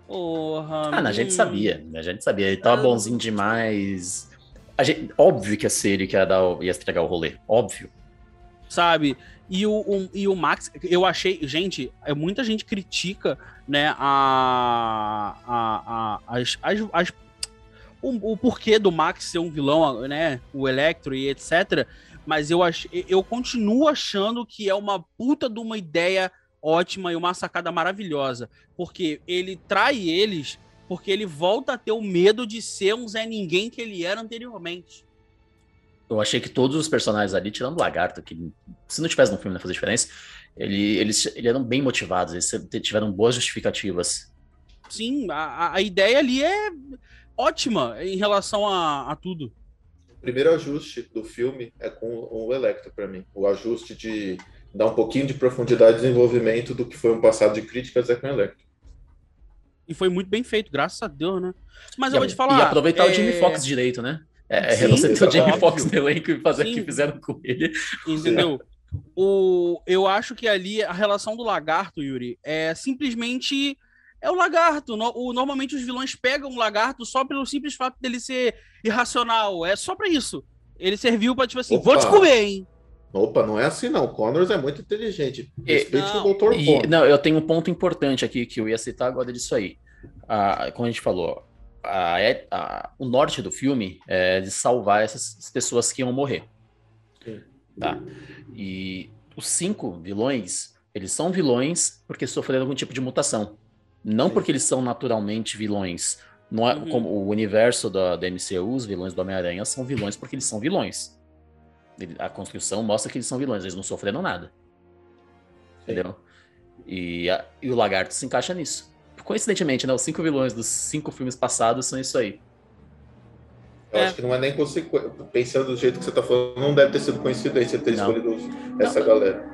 Porra, ah, não, a gente sabia, a gente sabia, ele tava bonzinho demais. A gente, óbvio que a série que ia, dar, ia estragar o rolê, óbvio. sabe? E o, o, e o Max, eu achei... Gente, muita gente critica, né, a... a, a as, as, as, o, o porquê do Max ser um vilão, né? O Electro e et cetera. Mas eu, ach, eu continuo achando que é uma puta de uma ideia ótima e uma sacada maravilhosa. Porque ele trai eles... Porque ele volta a ter o medo de ser um Zé Ninguém que ele era anteriormente. Eu achei que todos os personagens ali, tirando o Lagarto, que se não tivesse no filme não ia fazer diferença, ele, eles ele eram bem motivados, eles tiveram boas justificativas. Sim, a, a ideia ali é ótima em relação a, a tudo. O primeiro ajuste do filme é com o Electro, para mim. O ajuste de dar um pouquinho de profundidade e desenvolvimento do que foi um passado de críticas é com o Electro. E foi muito bem feito, graças a Deus, né? Mas e, eu vou te falar... E aproveitar é... o Jamie Foxx direito, né? É, sim, você ter o Jamie Foxx no elenco e fazer o que fizeram com ele. Entendeu? o, eu acho que ali a relação do Lagarto, Yuri, é simplesmente... É o Lagarto. No, o, normalmente os vilões pegam o Lagarto só pelo simples fato dele ser irracional. É só pra isso. Ele serviu pra, tipo assim, Opa. vou te comer, hein? Opa, não é assim não, o Connors é muito inteligente, respeite o doutor Connors. Não, eu tenho um ponto importante aqui que eu ia citar agora disso aí. Ah, como a gente falou, a, a, o norte do filme é de salvar essas pessoas que iam morrer. Sim. Tá? E os cinco vilões, eles são vilões porque sofreram algum tipo de mutação. Não Sim. porque eles são naturalmente vilões. Não é, uhum. Como o universo da, da M C U, os vilões do Homem-Aranha são vilões porque eles são vilões. A construção mostra que eles são vilões, eles não sofreram nada. Sim. Entendeu? E, a, e o Lagarto se encaixa nisso. Coincidentemente, né? Os cinco vilões dos cinco filmes passados são isso aí. Eu é. acho que não é nem consequência. Pensando do jeito que você tá falando, não deve ter sido coincidência ter não. escolhido essa não, galera.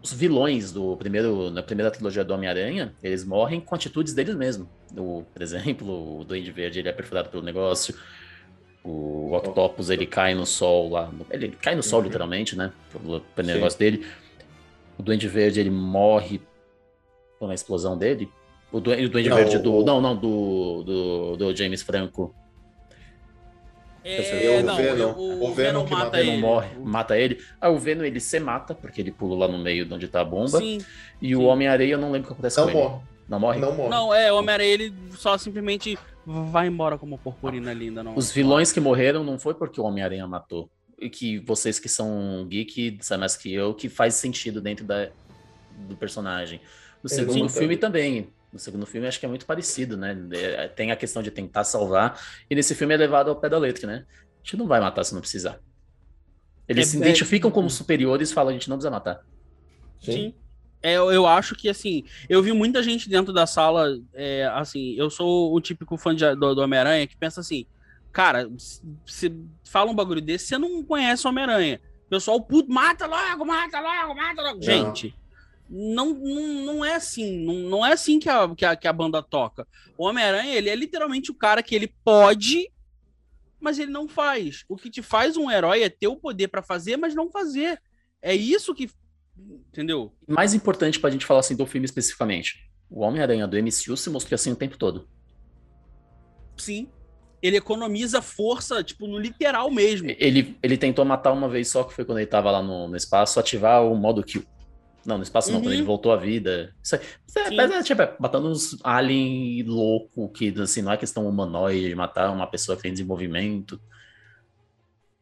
Os vilões do primeiro, na primeira trilogia do Homem-Aranha, eles morrem com atitudes deles mesmos. O, por exemplo, o Duende Verde, ele é perfurado pelo negócio. O Octopus, ele cai no sol lá. Ele cai no sol, uhum. literalmente, né? Pelo, pelo negócio dele. O Duende Verde, ele morre na explosão dele. O Duende, o Duende não, Verde do... O... Não, não, do, do, do James Franco. É, não, o Venom, o, o Venom, Venom que mata, ele. Morre, mata ele. Ah, o Venom, ele se mata, porque ele pula lá no meio de onde tá a bomba. Sim, e sim. o Homem-Areia, eu não lembro o que acontece não com morre. ele. Não morre? Não morre. Não, é, o Homem-Areia, ele só simplesmente... Vai embora como purpurina linda. Não. Os vilões que morreram não foi porque o Homem-Aranha matou. E que vocês que são geek, sabem mais que eu, que faz sentido dentro da, do personagem. No Ele segundo filme também. No segundo filme acho que é muito parecido, né? Tem a questão de tentar salvar. E nesse filme é levado ao pé da letra, né? A gente não vai matar se não precisar. Eles é, se identificam é... como superiores e falam, a gente não precisa matar. Sim. Sim. É, eu acho que, assim, eu vi muita gente dentro da sala, é, assim, eu sou o típico fã de, do, do Homem-Aranha que pensa assim, cara, você fala um bagulho desse, você não conhece o Homem-Aranha. O pessoal, puto, mata logo, mata logo, mata logo. Não. Gente, não, não, não é assim, não, não é assim que a, que, a, que a banda toca. O Homem-Aranha, ele é literalmente o cara que ele pode, mas ele não faz. O que te faz um herói é ter o poder pra fazer, mas não fazer. É isso que... Entendeu? Mais importante pra gente falar assim do filme especificamente. O Homem-Aranha do M C U se mostrou assim o tempo todo. Sim. Ele economiza força, tipo, no literal mesmo. Ele, ele tentou matar uma vez só, que foi quando ele tava lá no, no espaço, ativar o modo kill. Não, no espaço uhum. não, quando ele voltou à vida. Isso aí. Mas é, tipo, é, matando uns alien louco, que assim, não é questão humanoide de matar uma pessoa que tem desenvolvimento.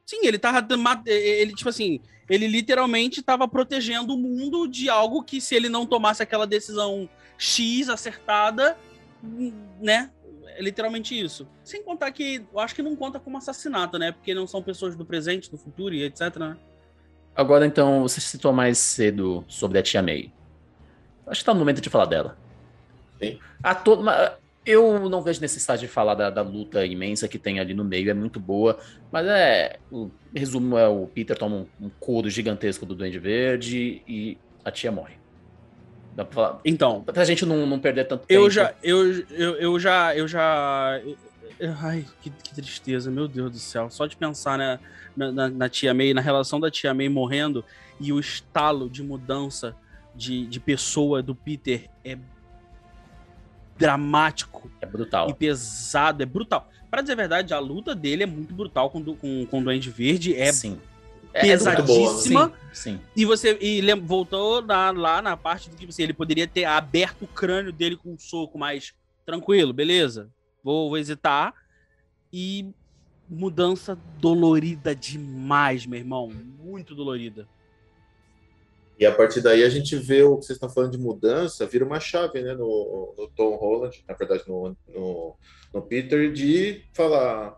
Sim, ele tava. Ele, tipo assim. Ele literalmente estava protegendo o mundo de algo que, se ele não tomasse aquela decisão X acertada, né? É literalmente isso. Sem contar que, eu acho que não conta como assassinato, né? Porque não são pessoas do presente, do futuro e et cetera, né? Agora, então, você citou mais cedo sobre a Tia May. Acho que tá no momento de falar dela. Sim. A todo... Eu não vejo necessidade de falar da, da luta imensa que tem ali no meio, é muito boa, mas é, o resumo é o Peter toma um, um couro gigantesco do Duende Verde e a tia morre. Dá pra falar? Então, pra gente não, não perder tanto eu tempo. Já, eu, eu, eu já, eu já, eu já, ai, que, que tristeza, meu Deus do céu, só de pensar na, na, na tia May, na relação da tia May morrendo e o estalo de mudança de, de pessoa do Peter é dramático. É brutal. E pesado, é brutal. Pra dizer a verdade, a luta dele é muito brutal com, do, com, com o Duende Verde. É, sim. É, pesadíssima. É sim, sim. E você e lembra, voltou na, lá na parte do que assim, ele poderia ter aberto o crânio dele com um soco, mas tranquilo, beleza? Vou, vou hesitar. E mudança dolorida demais, meu irmão. Muito dolorida. E a partir daí a gente vê o que vocês estão falando de mudança, vira uma chave, né, no, no Tom Holland, na verdade no, no, no Peter, de falar,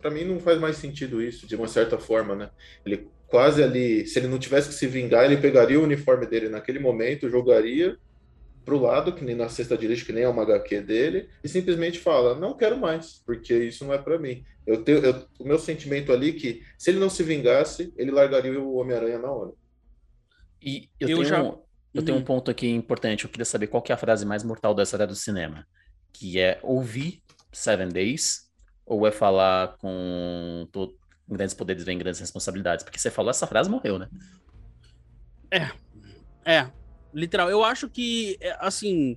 pra mim não faz mais sentido isso, de uma certa forma, né, ele quase ali, se ele não tivesse que se vingar, ele pegaria o uniforme dele naquele momento, jogaria pro lado, que nem na cesta de lixo, que nem é uma agá quê dele, e simplesmente fala, não quero mais, porque isso não é pra mim. Eu tenho, eu, o meu sentimento ali que, se ele não se vingasse, ele largaria o Homem-Aranha na hora. E eu, eu, tenho, já... eu uhum. tenho um ponto aqui importante. Eu queria saber qual que é a frase mais mortal dessa era do cinema. Que é ouvir Seven Days, ou é falar com todo... grandes poderes vem grandes responsabilidades. Porque você falou essa frase, morreu, né? É, é, literal. Eu acho que, assim,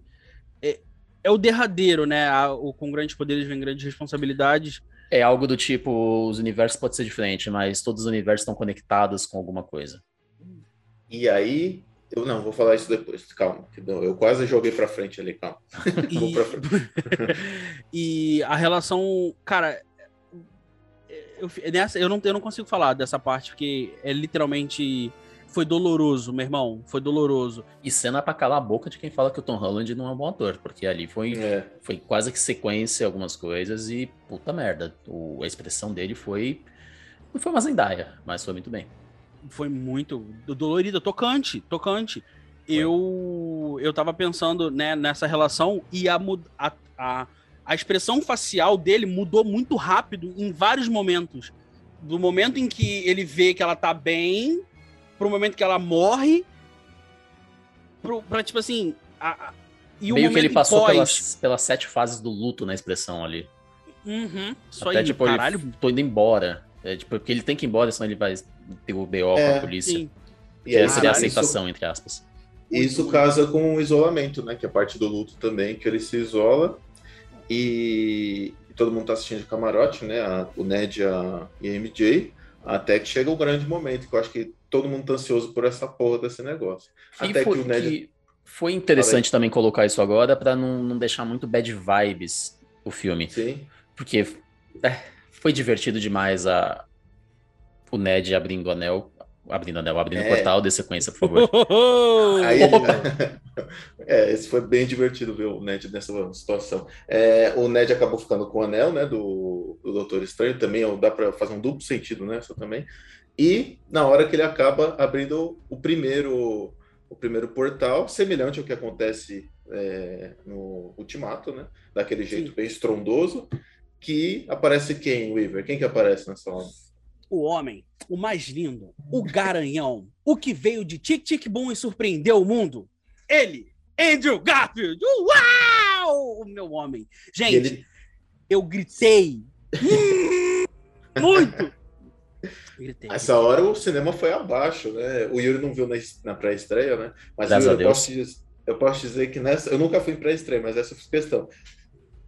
é, é o derradeiro, né? A, o, com grandes poderes vem grandes responsabilidades. É algo do tipo, os universos podem ser diferentes, mas todos os universos estão conectados com alguma coisa. E aí, eu não, vou falar isso depois, calma, que eu quase joguei pra frente ali, calma. E, vou pra frente. E a relação, cara, eu, nessa, eu, não, eu não consigo falar dessa parte, porque é literalmente, foi doloroso, meu irmão, foi doloroso. E cena pra calar a boca de quem fala que o Tom Holland não é um bom ator, porque ali foi, é. foi quase que sequência algumas coisas e puta merda, o, a expressão dele foi, não foi uma Zendaya, mas foi muito bem. Foi muito dolorida, tocante, tocante. Foi. Eu eu tava pensando, né, nessa relação e a, a, a, a expressão facial dele mudou muito rápido em vários momentos. Do momento em que ele vê que ela tá bem, pro momento que ela morre, pro, pra tipo assim... A, a, e o meio que ele passou pós... pelas, pelas sete fases do luto na expressão ali. Uhum, só até, aí, tipo, caralho. Ele, tô indo embora. É, tipo, porque ele tem que ir embora, senão ele vai ter o dê ó é, com a polícia. Sim. E essa seria a aceitação, isso, entre aspas. Isso casa com o isolamento, né? Que é parte do luto também, que ele se isola e, e todo mundo tá assistindo de camarote, né? A, o Ned a, e a M J, até que chega o grande momento, que eu acho que todo mundo tá ansioso por essa porra desse negócio. E até foi, que o Ned... que foi interessante também colocar isso agora pra não, não deixar muito bad vibes o filme. Sim. Porque... É... Foi divertido demais a... o Ned abrindo o anel, abrindo o anel, abrindo é. o portal, dê sequência, por favor. Aí, é, esse foi bem divertido ver o Ned nessa situação. É, o Ned acabou ficando com o anel, né, do, do Doutor Estranho, também dá para fazer um duplo sentido nessa também. E na hora que ele acaba abrindo o primeiro, o primeiro portal, semelhante ao que acontece é, no Ultimato, né, daquele jeito Sim. bem estrondoso. Que aparece quem, Weaver? Quem que aparece nessa hora? O homem, o mais lindo, o garanhão, o que veio de tic-tic-boom e surpreendeu o mundo. Ele, Andrew Garfield! Uau! O meu homem. Gente, ele... eu gritei. Muito! Gritei. Essa hora o cinema foi abaixo, né? O Yuri não viu na, na pré-estreia, né? Mas Yuri, eu, posso dizer, eu posso dizer que nessa... Eu nunca fui em pré-estreia, mas essa foi a questão.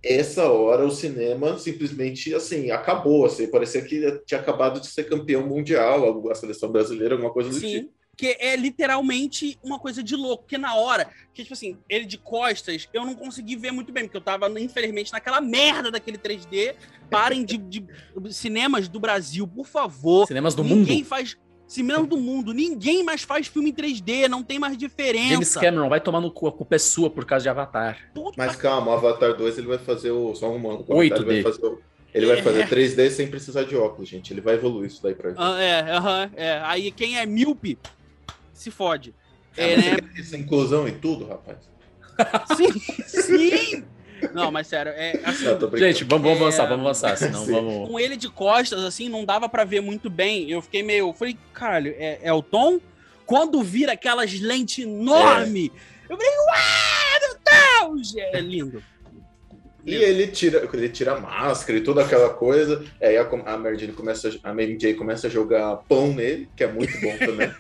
Essa hora o cinema simplesmente, assim, acabou, assim, parecia que tinha acabado de ser campeão mundial, a seleção brasileira, alguma coisa do Sim, tipo. Sim, que é literalmente uma coisa de louco, porque na hora, que tipo assim, ele de costas, eu não consegui ver muito bem, porque eu tava, infelizmente, naquela merda daquele três dê, parem de, de cinemas do Brasil, por favor. Cinemas do ninguém mundo. Ninguém faz... Cinema do mundo, ninguém mais faz filme em três dê, não tem mais diferença. James Cameron vai tomar no cu, a culpa é sua por causa de Avatar. Puta. Mas calma, o Avatar dois ele vai fazer o... Só um mano. Ele vai fazer, o... ele é. vai fazer três dê sem precisar de óculos, gente. Ele vai evoluir isso daí pra gente. Ah, é, aham, é. Aí quem é míope, se fode. É, é, né? Essa inclusão e tudo, rapaz. Sim, sim. Não, mas sério, é assim, não, gente, vamos, vamos é... avançar, vamos avançar, senão vamos... Com ele de costas, assim, não dava pra ver muito bem, eu fiquei meio, falei, caralho, é, é o Tom? Quando vira aquelas lentes enormes, é. eu falei, uau, meu Deus, é lindo. E ele tira, ele tira a máscara e toda aquela coisa, aí a, a Mary começa, a Mary Jane começa a jogar pão nele, que é muito bom também.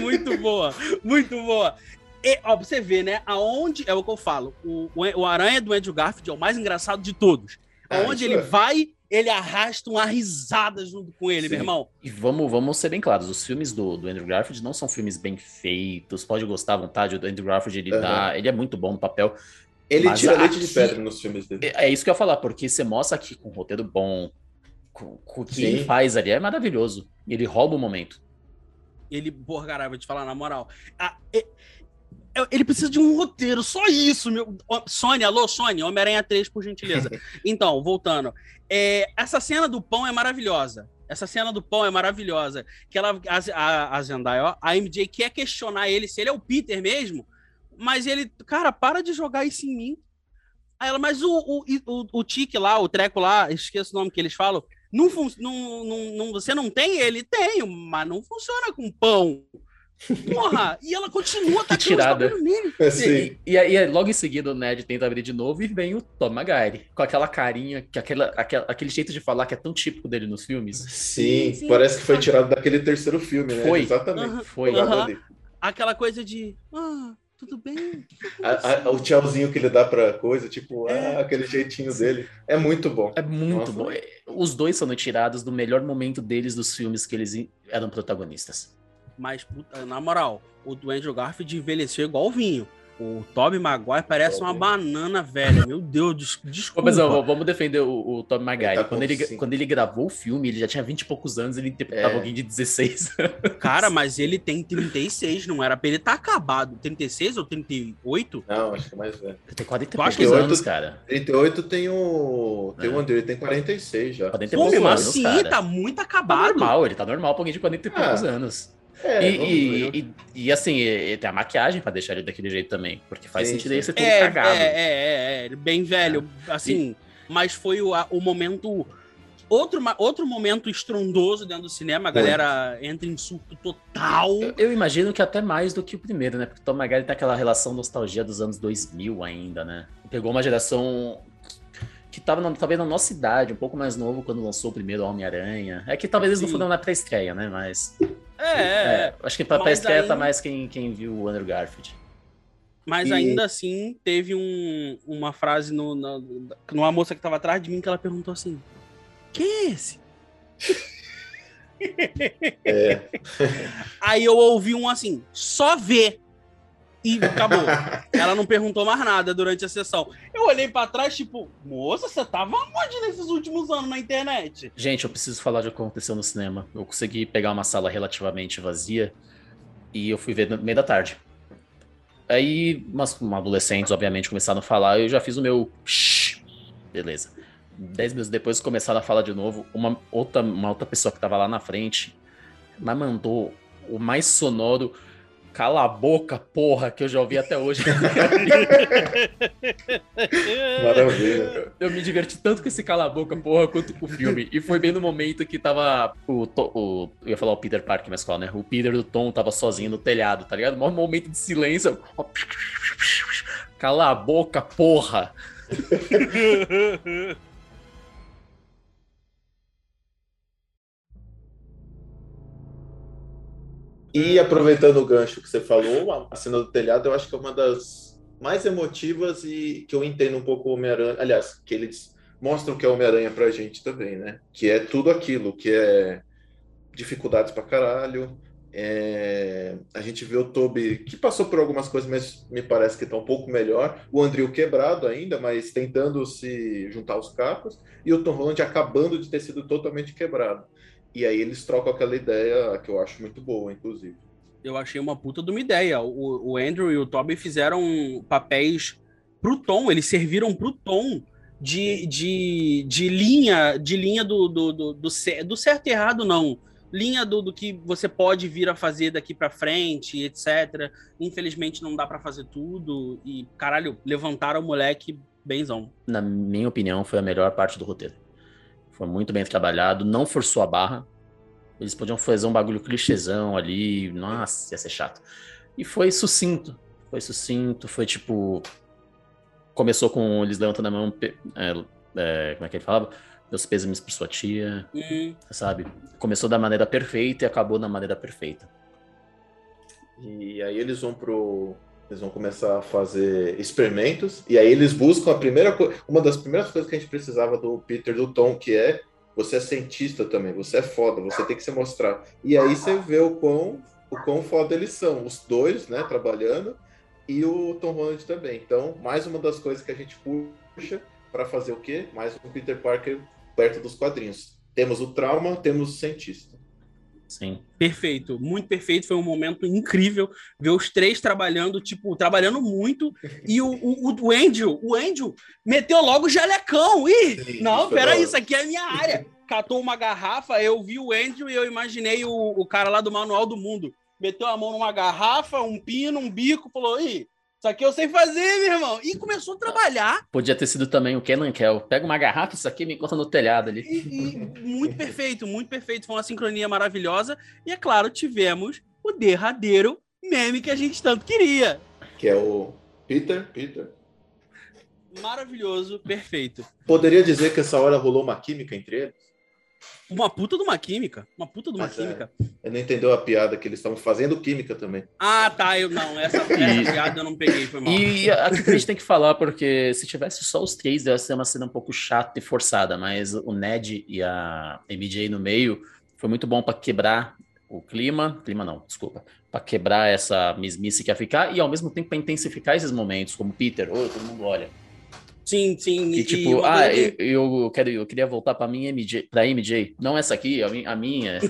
Muito boa, muito boa. E, ó, você vê, né, aonde, é o que eu falo, o, o Aranha do Andrew Garfield é o mais engraçado de todos. Aonde ah, ele é. vai, ele arrasta uma risada junto com ele, sim, meu irmão. E vamos, vamos ser bem claros, os filmes do, do Andrew Garfield não são filmes bem feitos, pode gostar à vontade, o Andrew Garfield, ele, uhum. dá, ele é muito bom no papel. Ele tira aqui, leite de pedra nos filmes dele. É isso que eu ia falar, porque você mostra aqui com um roteiro bom, com, com o que sim. ele faz ali, é maravilhoso. Ele rouba o momento. Ele, porra, caralho, vou te falar, na moral. A, é... Ele precisa de um roteiro, só isso, meu. Sony, alô, Sony, Homem-Aranha três, por gentileza. Então, voltando. É, essa cena do pão é maravilhosa. Essa cena do pão é maravilhosa. Que ela, a, a, a Zendaya, ó, a M J quer questionar ele se ele é o Peter mesmo, mas ele, cara, para de jogar isso em mim. Aí ela, mas o, o, o, o tique lá, o treco lá, esqueço o nome que eles falam, não fun- não, não, não, você não tem? Ele tem, mas não funciona com pão. Porra, e ela continua atacando tá os nele. É, e, e, e, e logo em seguida o Ned tenta abrir de novo e vem o Tom Maguire com aquela carinha, que aquela, aquela, aquele jeito de falar que é tão típico dele nos filmes. Sim, sim, parece sim. que foi tirado daquele terceiro filme, né? Foi. Exatamente. Uh-huh. Foi. Uh-huh. Aquela coisa de... Ah, tudo bem? A, a, o tchauzinho que ele dá pra coisa, tipo, é. ah, aquele jeitinho dele. É muito bom. É muito Nossa. bom. Os dois são tirados do melhor momento deles dos filmes que eles eram protagonistas. Mas, puta, na moral, o do Andrew Garfield envelheceu igual o vinho. O Tobey Maguire parece uma banana velha. Meu Deus, des- desculpa. Mas ó, vamos defender o, o Tobey Maguire. Ele tá quando, ele, quando ele gravou o filme, ele já tinha vinte e poucos anos, ele interpretava é. alguém de dezesseis anos. Cara, mas ele tem trinta e seis, não era pra ele estar tá acabado. trinta e seis ou trinta e oito? Não, acho que é mais velho. Ele tem quarenta e poucos anos, cara. trinta e oito tem o... Tem é. o André, ele tem quarenta e seis já. quarenta e poucos anos, cara. Sim, tá muito acabado. Tá normal, ele tá normal pra alguém de quarenta e poucos ah. anos. É, e, e, e, e assim, tem a maquiagem pra deixar ele daquele jeito também, porque faz sim, sentido sim. aí você ter é, cagado. É, é, é, é, bem velho, é. assim, e... mas foi o, o momento, outro, outro momento estrondoso dentro do cinema, a galera é. entra em surto total. Eu, eu imagino que até mais do que o primeiro, né, porque o Tom Maguire tem aquela relação nostalgia dos anos dois mil ainda, né, pegou uma geração... que tava na, talvez na nossa idade, um pouco mais novo, quando lançou o primeiro Homem-Aranha. É que talvez Sim. eles não foram na pré-estreia, né? Mas... É, é. é. Acho que pra mas pré-estreia ainda... tá mais quem, quem viu o Andrew Garfield. Mas e... ainda assim, teve um, uma frase no, na, numa moça que tava atrás de mim, que ela perguntou assim, quem é esse? É. Aí eu ouvi um assim, só vê. E acabou. Ela não perguntou mais nada durante a sessão. Eu olhei pra trás, tipo, moça, você tava onde nesses últimos anos na internet? Gente, eu preciso falar de o que aconteceu no cinema. Eu consegui pegar uma sala relativamente vazia e eu fui ver no meio da tarde. Aí, umas adolescentes, obviamente, começaram a falar, eu já fiz o meu... Beleza. Dez minutos depois, começaram a falar de novo. Uma outra, uma outra pessoa que tava lá na frente, ela mandou o mais sonoro... Cala a boca, porra, que eu já ouvi até hoje. Maravilha. Eu me diverti tanto com esse cala a boca, porra, quanto com o filme. E foi bem no momento que tava o, o... Eu ia falar o Peter Parker, mas qual, né? O Peter do Tom tava sozinho no telhado, tá ligado? O maior momento de silêncio. Cala a boca, porra. E aproveitando o gancho que você falou, a cena do telhado eu acho que é uma das mais emotivas e que eu entendo um pouco o Homem-Aranha, aliás, que eles mostram que é Homem-Aranha pra gente também, né? Que é tudo aquilo, que é dificuldades pra caralho, é... a gente vê o Toby que passou por algumas coisas, mas me parece que tá um pouco melhor, o Andrew quebrado ainda, mas tentando se juntar aos capos, e o Tom Holland acabando de ter sido totalmente quebrado. E aí eles trocam aquela ideia que eu acho muito boa, inclusive. Eu achei uma puta de uma ideia. O, o Andrew e o Toby fizeram papéis pro Tom, eles serviram pro Tom de, de, de linha, de linha do, do, do, do, do certo e errado, não. Linha do, do que você pode vir a fazer daqui pra frente, etcétera. Infelizmente não dá pra fazer tudo. E, caralho, levantaram o moleque benzão. Na minha opinião, foi a melhor parte do roteiro. Foi muito bem trabalhado, não forçou a barra. Eles podiam fazer um bagulho clichêzão ali, nossa, ia ser chato. E foi sucinto, foi sucinto, foi tipo... Começou com eles levantando a mão, é, é, como é que ele falava? Meus pêsames pra sua tia, uhum. sabe? Começou da maneira perfeita e acabou na maneira perfeita. E aí eles vão pro, Eles vão começar a fazer experimentos, e aí eles buscam a primeira coisa, uma das primeiras coisas que a gente precisava do Peter, do Tom, que é, você é cientista também, você é foda, você tem que se mostrar. E aí você vê o quão, o quão foda eles são, os dois, né, trabalhando, e o Tom Holland também. Então, mais uma das coisas que a gente puxa para fazer o quê? Mais um Peter Parker perto dos quadrinhos. Temos o trauma, temos o cientista. Sim. Perfeito, muito perfeito, foi um momento incrível ver os três trabalhando, tipo, trabalhando muito, e o, o, o Andrew, o Andrew meteu logo o jalecão, ih, sim, não, peraí, isso aqui é a minha área, catou uma garrafa, eu vi o Andrew e eu imaginei o, o cara lá do Manual do Mundo, meteu a mão numa garrafa, um pino, um bico, falou, ih, isso aqui eu sei fazer, meu irmão. E começou a trabalhar. Podia ter sido também o Kenan Kell. Pega uma garrafa, isso aqui me encontra no telhado ali. E, e muito perfeito, muito perfeito. Foi uma sincronia maravilhosa. E, é claro, tivemos o derradeiro meme que a gente tanto queria. Que é o Peter, Peter. Maravilhoso, perfeito. Poderia dizer que essa hora rolou uma química entre eles? Uma puta de uma química, uma puta de uma ah, química. É. Eu não entendeu a piada que eles estavam fazendo química também. Ah, tá, eu não, essa, essa piada eu não peguei, foi mal. E a, a que a gente tem que falar, porque se tivesse só os três, ia ser uma cena um pouco chata e forçada, mas o Ned e a M J no meio foi muito bom pra quebrar o clima, clima não, desculpa, pra quebrar essa mesmice que ia ficar e ao mesmo tempo pra intensificar esses momentos, como Peter, oh, todo mundo olha. Sim, sim. E, e tipo, ah, eu, eu, quero, eu queria voltar pra minha M J, pra M J. Não essa aqui, a minha.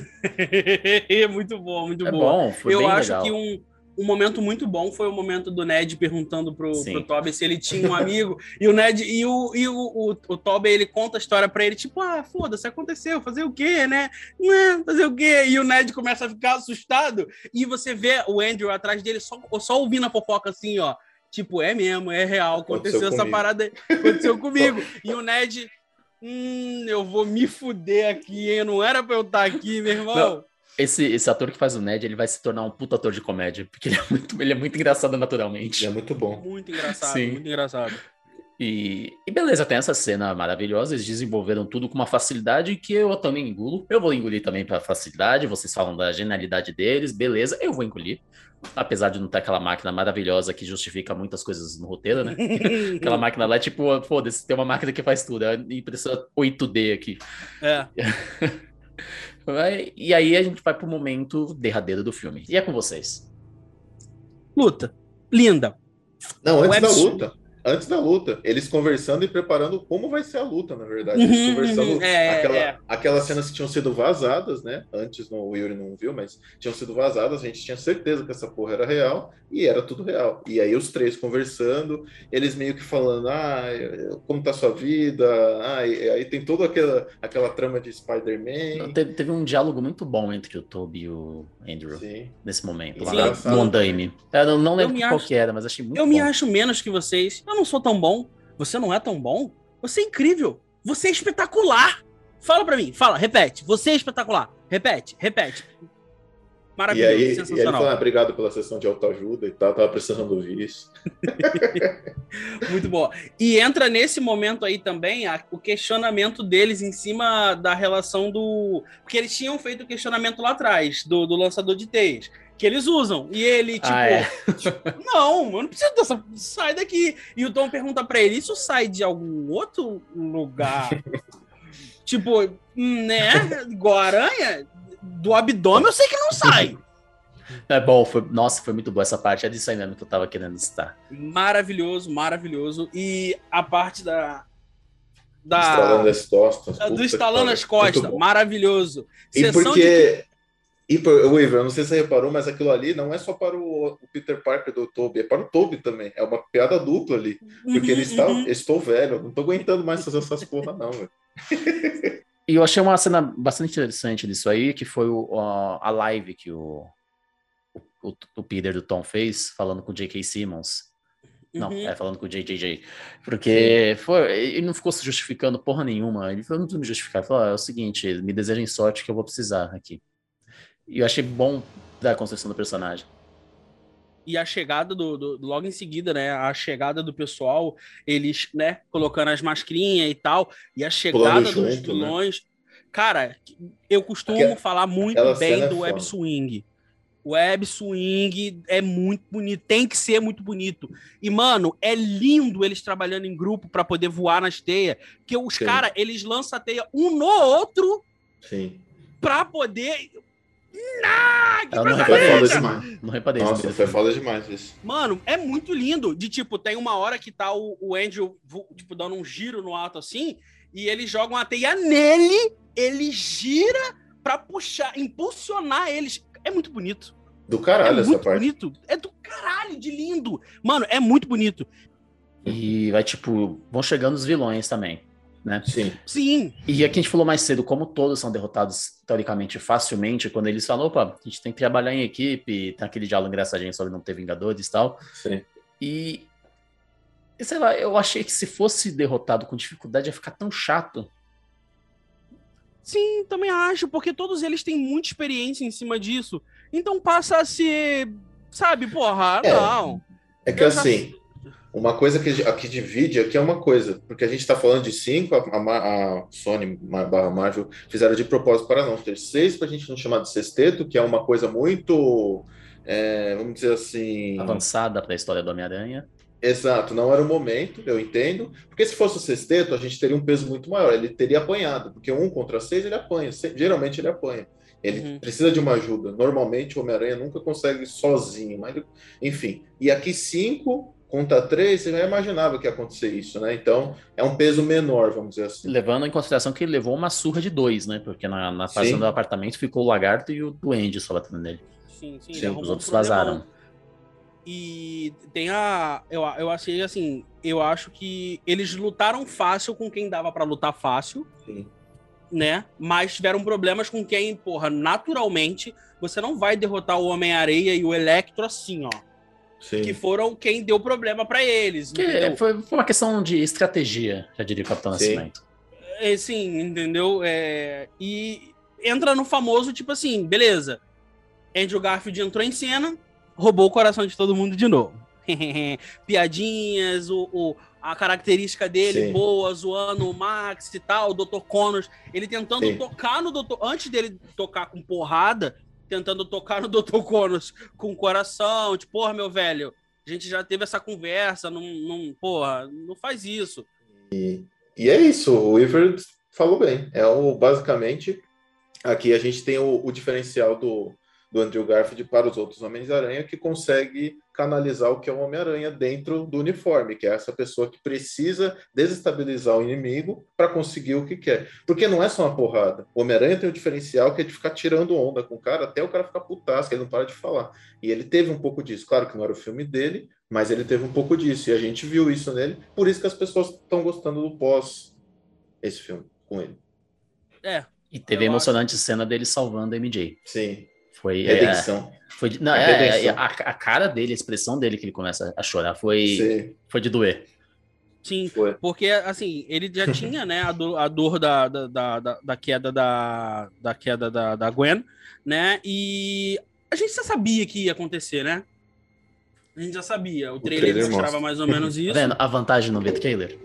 Muito bom, muito é bom. bom foi eu bem acho legal. que um, um momento muito bom foi o momento do Ned perguntando pro, pro Tobey se ele tinha um amigo. E o Ned, e o, e o, o, o Tobey, ele conta a história pra ele, tipo, ah, foda-se, aconteceu, fazer o quê, né? Não, fazer o quê? E o Ned começa a ficar assustado. E você vê o Andrew atrás dele só, só ouvindo a fofoca assim, ó. Tipo, é mesmo, é real, aconteceu, aconteceu essa parada, aconteceu comigo. E o Ned, hum, eu vou me fuder aqui, hein? Não era pra eu estar aqui, meu irmão. Não, esse, esse ator que faz o Ned, ele vai se tornar um puta ator de comédia, porque ele é muito, ele é muito engraçado naturalmente. Ele é muito bom. Muito engraçado, Sim. muito engraçado. E, e beleza, tem essa cena maravilhosa, eles desenvolveram tudo com uma facilidade que eu também engulo. Eu vou engolir também pra facilidade, vocês falam da genialidade deles, beleza, eu vou engolir. Apesar de não ter aquela máquina maravilhosa que justifica muitas coisas no roteiro, né? Aquela máquina lá é tipo, foda-se, tem uma máquina que faz tudo, é impressão oito D aqui. É. E aí a gente vai pro momento derradeiro do filme. E é com vocês. Luta. Linda. Não, antes da luta. Antes da luta, eles conversando e preparando como vai ser a luta, na verdade. Eles uhum, conversando uhum, é, aquela, é. aquelas cenas que tinham sido vazadas, né? Antes no, o Yuri não viu, mas tinham sido vazadas, a gente tinha certeza que essa porra era real, e era tudo real. E aí os três conversando, eles meio que falando, ah, como tá sua vida? Ah, e, aí tem toda aquela, aquela trama de Spider-Man. Teve, teve um diálogo muito bom entre o Tobey e o Andrew, Sim. nesse momento, Sim. lá no Andaime. Eu não, não lembro eu qual acho, que era, mas achei muito eu bom. Eu me acho menos que vocês... Eu não sou tão bom, você não é tão bom, você é incrível, você é espetacular. Fala pra mim, fala, repete, você é espetacular, repete, repete. Maravilhoso, e aí, sensacional. E aí ele fala, ah, obrigado pela sessão de autoajuda e tal, tava precisando ouvir isso. Muito bom. E entra nesse momento aí também a, o questionamento deles em cima da relação do... Porque eles tinham feito o questionamento lá atrás, do, do lançador de teias. Que eles usam. E ele, tipo, ah, é. não, eu não preciso dessa. Sai daqui. E o Tom pergunta pra ele: isso sai de algum outro lugar? Tipo, né? Guaranha? Do abdômen eu sei que não sai. É bom, foi, nossa, foi muito boa essa parte. É disso aí mesmo que eu tava querendo citar. Maravilhoso, maravilhoso. E a parte da. da instalando as costas. Do instalando as costas. Maravilhoso. E Sessão porque. De... E, Weaver, eu não sei se você reparou, mas aquilo ali não é só para o Peter Parker do Tobey, é para o Tobey também. É uma piada dupla ali. Porque ele está... Eu estou velho, eu não estou aguentando mais fazer essas porra não, velho. E eu achei uma cena bastante interessante disso aí, que foi o, a, a live que o, o, o Peter do Tom fez, falando com o J K. Simmons. Não, uhum. é falando com o J J J. Porque foi, ele não ficou se justificando porra nenhuma. Ele falou, não precisa me justificar. Ele falou, ah, é o seguinte, me desejem sorte que eu vou precisar aqui. E eu achei bom da construção do personagem. E a chegada do, do... Logo em seguida, né? A chegada do pessoal, eles, né? Colocando as mascarinhas e tal. E a chegada junto, dos vilões... Né? Cara, eu costumo aquela, falar muito bem do Web Swing. Web swing é muito bonito, tem que ser muito bonito. E, mano, é lindo eles trabalhando em grupo pra poder voar nas teias, porque os caras, eles lançam a teia um no outro. Sim. Pra poder... Ah, que não, foi foda demais. Não reparei. Nossa, isso foi foda demais isso. Mano, é muito lindo. De tipo, tem uma hora que tá o, o Andrew tipo, dando um giro no alto assim, e eles jogam a teia nele, ele gira pra puxar, impulsionar eles. É muito bonito. Do caralho é essa parte. É muito bonito. É do caralho de lindo. Mano, é muito bonito. E vai tipo, vão chegando os vilões também. Né? Sim. Sim. E aqui a gente falou mais cedo, como todos são derrotados teoricamente facilmente, quando eles falam, opa, a gente tem que trabalhar em equipe, tem aquele diálogo engraçadinho sobre não ter Vingadores e tal. Sim. E, sei lá, eu achei que se fosse derrotado com dificuldade ia ficar tão chato. Sim, também acho, porque todos eles têm muita experiência em cima disso. Então passa a ser, sabe, porra, é, não. É que eu assim... Já... Uma coisa que aqui divide aqui é uma coisa, porque a gente tá falando de cinco, a, a, a Sony barra Marvel fizeram de propósito para não ter seis, pra gente não chamar de sexteto, que é uma coisa muito, é, vamos dizer assim... Avançada para a história do Homem-Aranha. Exato, não era o momento, eu entendo, porque se fosse o sexteto, a gente teria um peso muito maior, ele teria apanhado, porque um contra seis ele apanha, geralmente ele apanha. Ele uhum. precisa de uma ajuda, normalmente o Homem-Aranha nunca consegue sozinho, mas enfim, e aqui cinco... Conta três, você já imaginava que ia acontecer isso, né? Então, é um peso menor, vamos dizer assim. Levando em consideração que ele levou uma surra de dois, né? Porque na, na parte do apartamento ficou o lagarto e o duende só batendo nele. Sim, sim. sim. Os outros vazaram. E tem a... Eu, eu achei assim, eu acho que eles lutaram fácil com quem dava pra lutar fácil, sim. né? Mas tiveram problemas com quem, porra, naturalmente, você não vai derrotar o Homem-Areia e o Electro assim, ó. Sim. Que foram quem deu problema pra eles. Que foi, foi uma questão de estratégia, já diria o Capitão sim. Nascimento. É, sim, entendeu? É, e entra no famoso, tipo assim, beleza, Andrew Garfield entrou em cena, roubou o coração de todo mundo de novo. Piadinhas, o, o, a característica dele, sim. boa, zoando o Max e tal, o doutor Connors, ele tentando sim. tocar no doutor... Antes dele tocar com porrada... tentando tocar no doutor Connors com o coração, tipo, porra, meu velho, a gente já teve essa conversa, não, não, porra, não faz isso. E, e é isso, o Weaver falou bem, é o, basicamente, aqui a gente tem o, o diferencial do, do Andrew Garfield para os outros Homens-Aranha, que consegue canalizar o que é o Homem-Aranha dentro do uniforme, que é essa pessoa que precisa desestabilizar o inimigo para conseguir o que quer. Porque não é só uma porrada. O Homem-Aranha tem um diferencial que é de ficar tirando onda com o cara até o cara ficar putaço, que ele não para de falar. E ele teve um pouco disso. Claro que não era o filme dele, mas ele teve um pouco disso. E a gente viu isso nele. Por isso que as pessoas estão gostando do pós esse filme com ele. É. E teve a emocionante acho. cena dele salvando a M J. Sim. Foi redenção. É, foi, não, a, é, é, a, a cara dele, a expressão dele que ele começa a chorar foi, foi de doer. Sim, foi. Porque assim, ele já tinha né, a, do, a dor da, da, da, da queda, da, da, queda da, da Gwen, né? E a gente já sabia que ia acontecer, né? A gente já sabia. O trailer, o trailer mostrava mais ou menos isso. Tá vendo? A vantagem no ver trailer.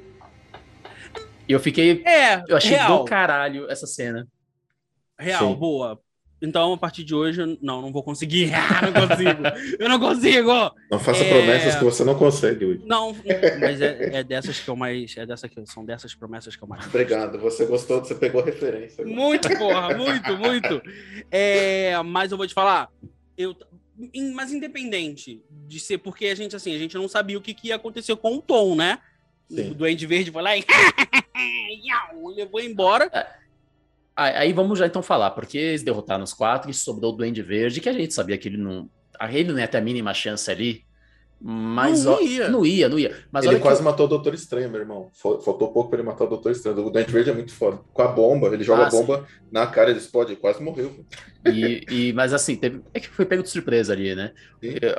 Eu fiquei... É, eu achei real. Do caralho essa cena. Real, sim. Boa. Então, a partir de hoje, eu... não, não vou conseguir. Ah, não consigo. Eu não consigo. Não faça é... promessas que você não consegue, Will. Não, mas é, é dessas que eu mais... É dessa que... São dessas promessas que eu mais... Obrigado. Você gostou, você pegou a referência. Agora. Muito, porra. Muito, muito. É... Mas eu vou te falar. Eu... Mas independente de ser... Porque a gente, assim, a gente não sabia o que, que ia acontecer com o Tom, né? Sim. O Duende Verde foi lá e... levou embora... Aí vamos já então falar, porque eles derrotaram os quatro e sobrou o Duende Verde, que a gente sabia que ele não... Ele não ia ter a mínima chance ali, mas... Não ó, ia. Não ia, não ia. Mas ele quase que... matou o Doutor Estranho, meu irmão. Faltou pouco pra ele matar o Doutor Estranho. O Duende Verde é muito foda. Com a bomba, ele joga ah, a bomba sim. na cara, ele explode, ele quase morreu. E, e, mas assim, teve... é que foi pego de surpresa ali, né?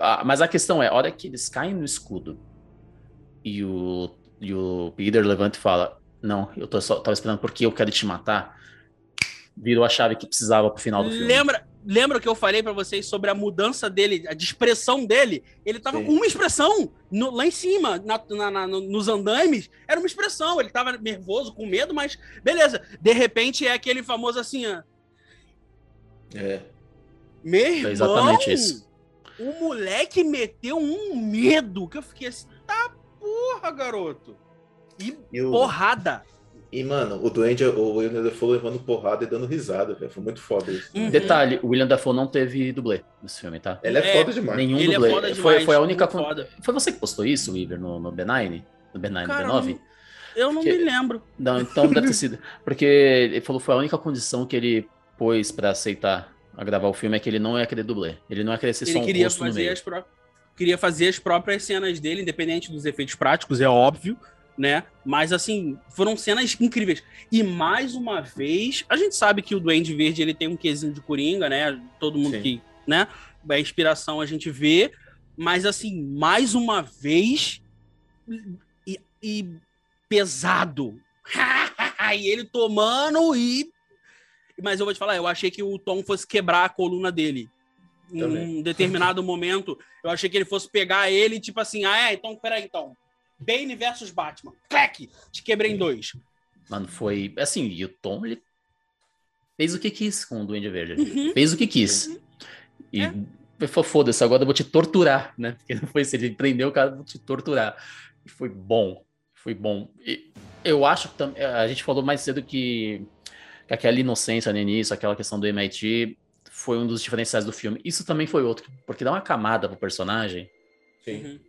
A, mas a questão é, a hora que eles caem no escudo e o, e o Peter levanta e fala, não, eu tô só, tava esperando porque eu quero te matar... Virou a chave que precisava pro final do filme. Lembra, lembra que eu falei pra vocês sobre a mudança dele, a de expressão dele? Ele tava sim. com uma expressão no, lá em cima, na, na, na, nos andaimes. Era uma expressão. Ele tava nervoso, com medo, mas beleza. De repente é aquele famoso assim, ó. É. Meu irmão, é exatamente isso. O moleque meteu um medo que eu fiquei assim, tá porra, garoto. E, e o... porrada. E, mano, o Duende, o William Dafoe levando porrada e dando risada, velho. Foi muito foda isso. Uhum. Detalhe, o William Dafoe não teve dublê nesse filme, tá? Ele é, é foda demais. Nenhum ele dublê. É foda foi, demais, foi a única... Con... Foi você que postou isso, Iver, no, no B nove? No B nove, cara, B nove? Eu não Porque... me lembro. Não, então deve ter sido. Porque ele falou que foi a única condição que ele pôs pra aceitar a gravar o filme é que ele não ia querer dublê. Ele não ia querer ser ele só um rosto no meio. As pró... Queria fazer as próprias cenas dele, independente dos efeitos práticos, é óbvio, né? Mas, assim, foram cenas incríveis. E, mais uma vez, a gente sabe que o Duende Verde, ele tem um quezinho de Coringa, né? Todo mundo Sim. que, né? A inspiração a gente vê. Mas, assim, mais uma vez... E, e pesado. E ele tomando e... Mas eu vou te falar, eu achei que o Tom fosse quebrar a coluna dele. Também. Em um determinado momento, eu achei que ele fosse pegar ele, tipo assim, ah, é, então, peraí, então. Bane versus Batman. Clack! Te quebrei em dois. Mano, foi... Assim, e o Tom, ele fez o que quis com o Duende Verde. Uhum. Fez o que quis. Uhum. E é. Falou, foda-se, agora eu vou te torturar, né? Porque não foi isso. Ele prendeu o cara, eu vou te torturar. E foi bom. Foi bom. E eu acho que tam... a gente falou mais cedo que... que aquela inocência no início, aquela questão do M I T, foi um dos diferenciais do filme. Isso também foi outro, porque dá uma camada pro personagem. Sim. Uhum.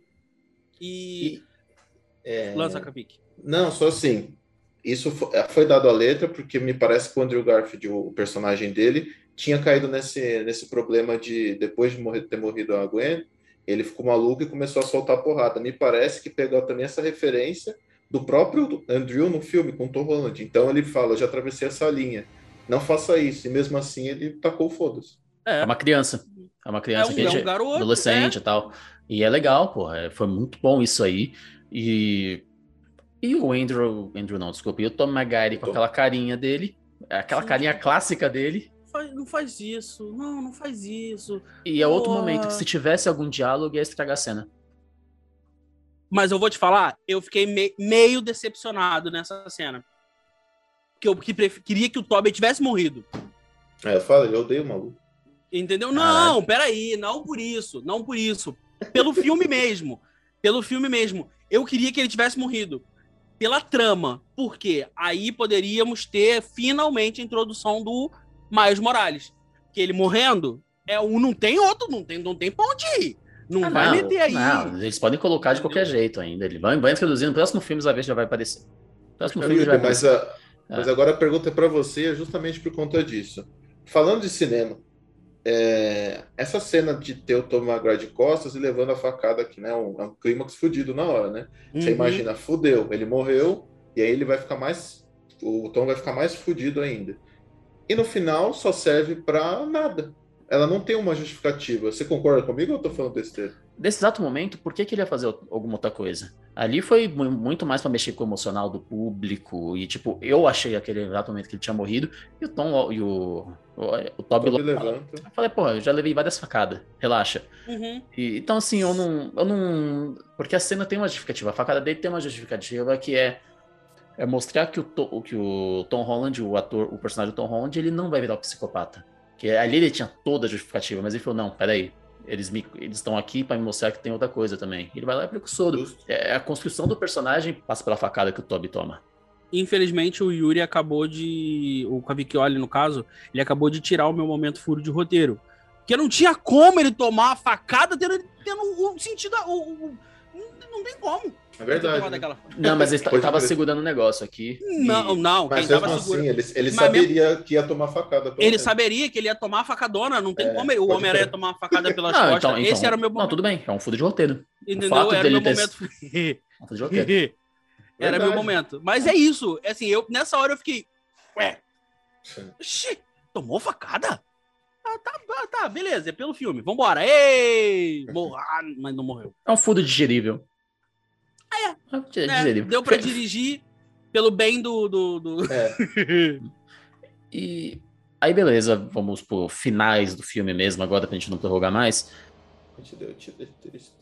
E... e... É... Lança, Kavik. Não, só assim, isso foi dado à letra porque me parece que o Andrew Garfield, o personagem dele, tinha caído nesse, nesse problema de, depois de morrer, ter morrido a Gwen, ele ficou maluco e começou a soltar porrada. Me parece que pegou também essa referência do próprio Andrew no filme com Tom Holland. Então ele fala, já atravessei essa linha, não faça isso. E mesmo assim ele tacou o foda-se. É. é uma criança, é uma criança, é um, que é um garoto, adolescente é. e tal. E é legal, porra, foi muito bom isso aí. E, e o Andrew, Andrew não, desculpa, e o Tom Maguire com aquela carinha dele, aquela Sim. carinha clássica dele. Não faz isso, não, não faz isso. E é outro oh. momento que se tivesse algum diálogo ia estragar a cena. Mas eu vou te falar, eu fiquei me- meio decepcionado nessa cena. Que eu que pref- queria que o Tobey tivesse morrido. É, eu falo, eu odeio o maluco. Entendeu? Caralho. Não, peraí, não por isso, não por isso. Pelo filme mesmo, pelo filme mesmo. Eu queria que ele tivesse morrido pela trama, porque aí poderíamos ter finalmente a introdução do Miles Morales. Que ele morrendo, é um, não tem outro, não tem, não tem pra onde ir. Não ah, vai não, meter aí. Não, eles podem colocar de qualquer jeito ainda. Ele vai, vai introduzindo. No próximo filme, às vezes, já vai aparecer. No próximo filme já vai mas, aparecer. A, mas agora a pergunta é pra você, justamente por conta disso. Falando de cinema, É, essa cena de ter o Tom Maguire de costas e levando a facada aqui, né? Um, um clímax fudido na hora, né? Uhum. Você imagina, fudeu, ele morreu, e aí ele vai ficar mais... O Tom vai ficar mais fudido ainda. E no final só serve pra nada. Ela não tem uma justificativa. Você concorda comigo ou eu tô falando besteira? Nesse exato momento, por que, que ele ia fazer alguma outra coisa? Ali foi muito mais pra mexer com o emocional do público, e tipo, eu achei aquele exato momento que ele tinha morrido, e o Tom e o... O Tobey levanta. Eu falei, pô, eu já levei várias facadas, relaxa. Uhum. E, então, assim, eu não, eu não. Porque a cena tem uma justificativa, a facada dele tem uma justificativa que é, é mostrar que o, to, que o Tom Holland, o ator, o personagem do Tom Holland, ele não vai virar o psicopata. Que ali ele tinha toda a justificativa, mas ele falou: não, peraí, eles estão aqui pra me mostrar que tem outra coisa também. Ele vai lá e aplica o soro. É, a construção do personagem passa pela facada que o Tobey toma. Infelizmente, o Yuri acabou de... O Cavicchioli, no caso, ele acabou de tirar o meu momento furo de roteiro. Porque não tinha como ele tomar a facada tendo, tendo um sentido... Um, um, não tem como. É verdade. Não, né? daquela... não mas ele t- tava segurando o um negócio aqui. Não, e... não. Mas mesmo assim, segurando... ele, ele saberia mesmo... que ia tomar facada. Ele tempo. Saberia que ele ia tomar a facadona. Não tem é, como o Homem-Aranha ia tomar a facada pelas não, costas. Então, Esse então... era o meu momento. Não, tudo bem. É um furo de roteiro. Entendeu? O fato era dele meu ter... momento... um furo de roteiro. Era Verdade. Meu momento. Mas é isso. Assim, eu, nessa hora eu fiquei... Ué? Xii, tomou facada? Ah, tá, tá, beleza. É pelo filme. Vambora. Ei! Morra. Mas não morreu. É um furo digerível. Ah, é. é, é digerível. Deu pra dirigir pelo bem do... do, do... É. E aí, beleza. Vamos pro finais do filme mesmo agora, pra gente não prorrogar mais. A gente, deu,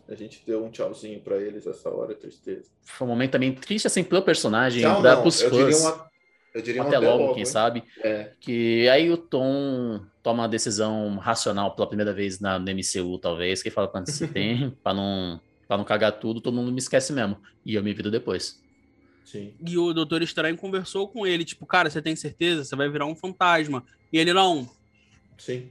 a gente deu um tchauzinho pra eles essa hora, tristeza. Foi um momento também triste, assim, pro personagem. Tchau, não, pros eu fãs. Diria uma, Eu diria até, até logo, logo quem hein? sabe. É. Que aí o Tom toma uma decisão racional pela primeira vez na, no M C U, talvez, que fala quanto se tem, pra não, pra não cagar tudo, todo mundo me esquece mesmo. E eu me viro depois. Sim. E o Doutor Estranho conversou com ele, tipo, cara, você tem certeza? Você vai virar um fantasma. E ele, não. Sim.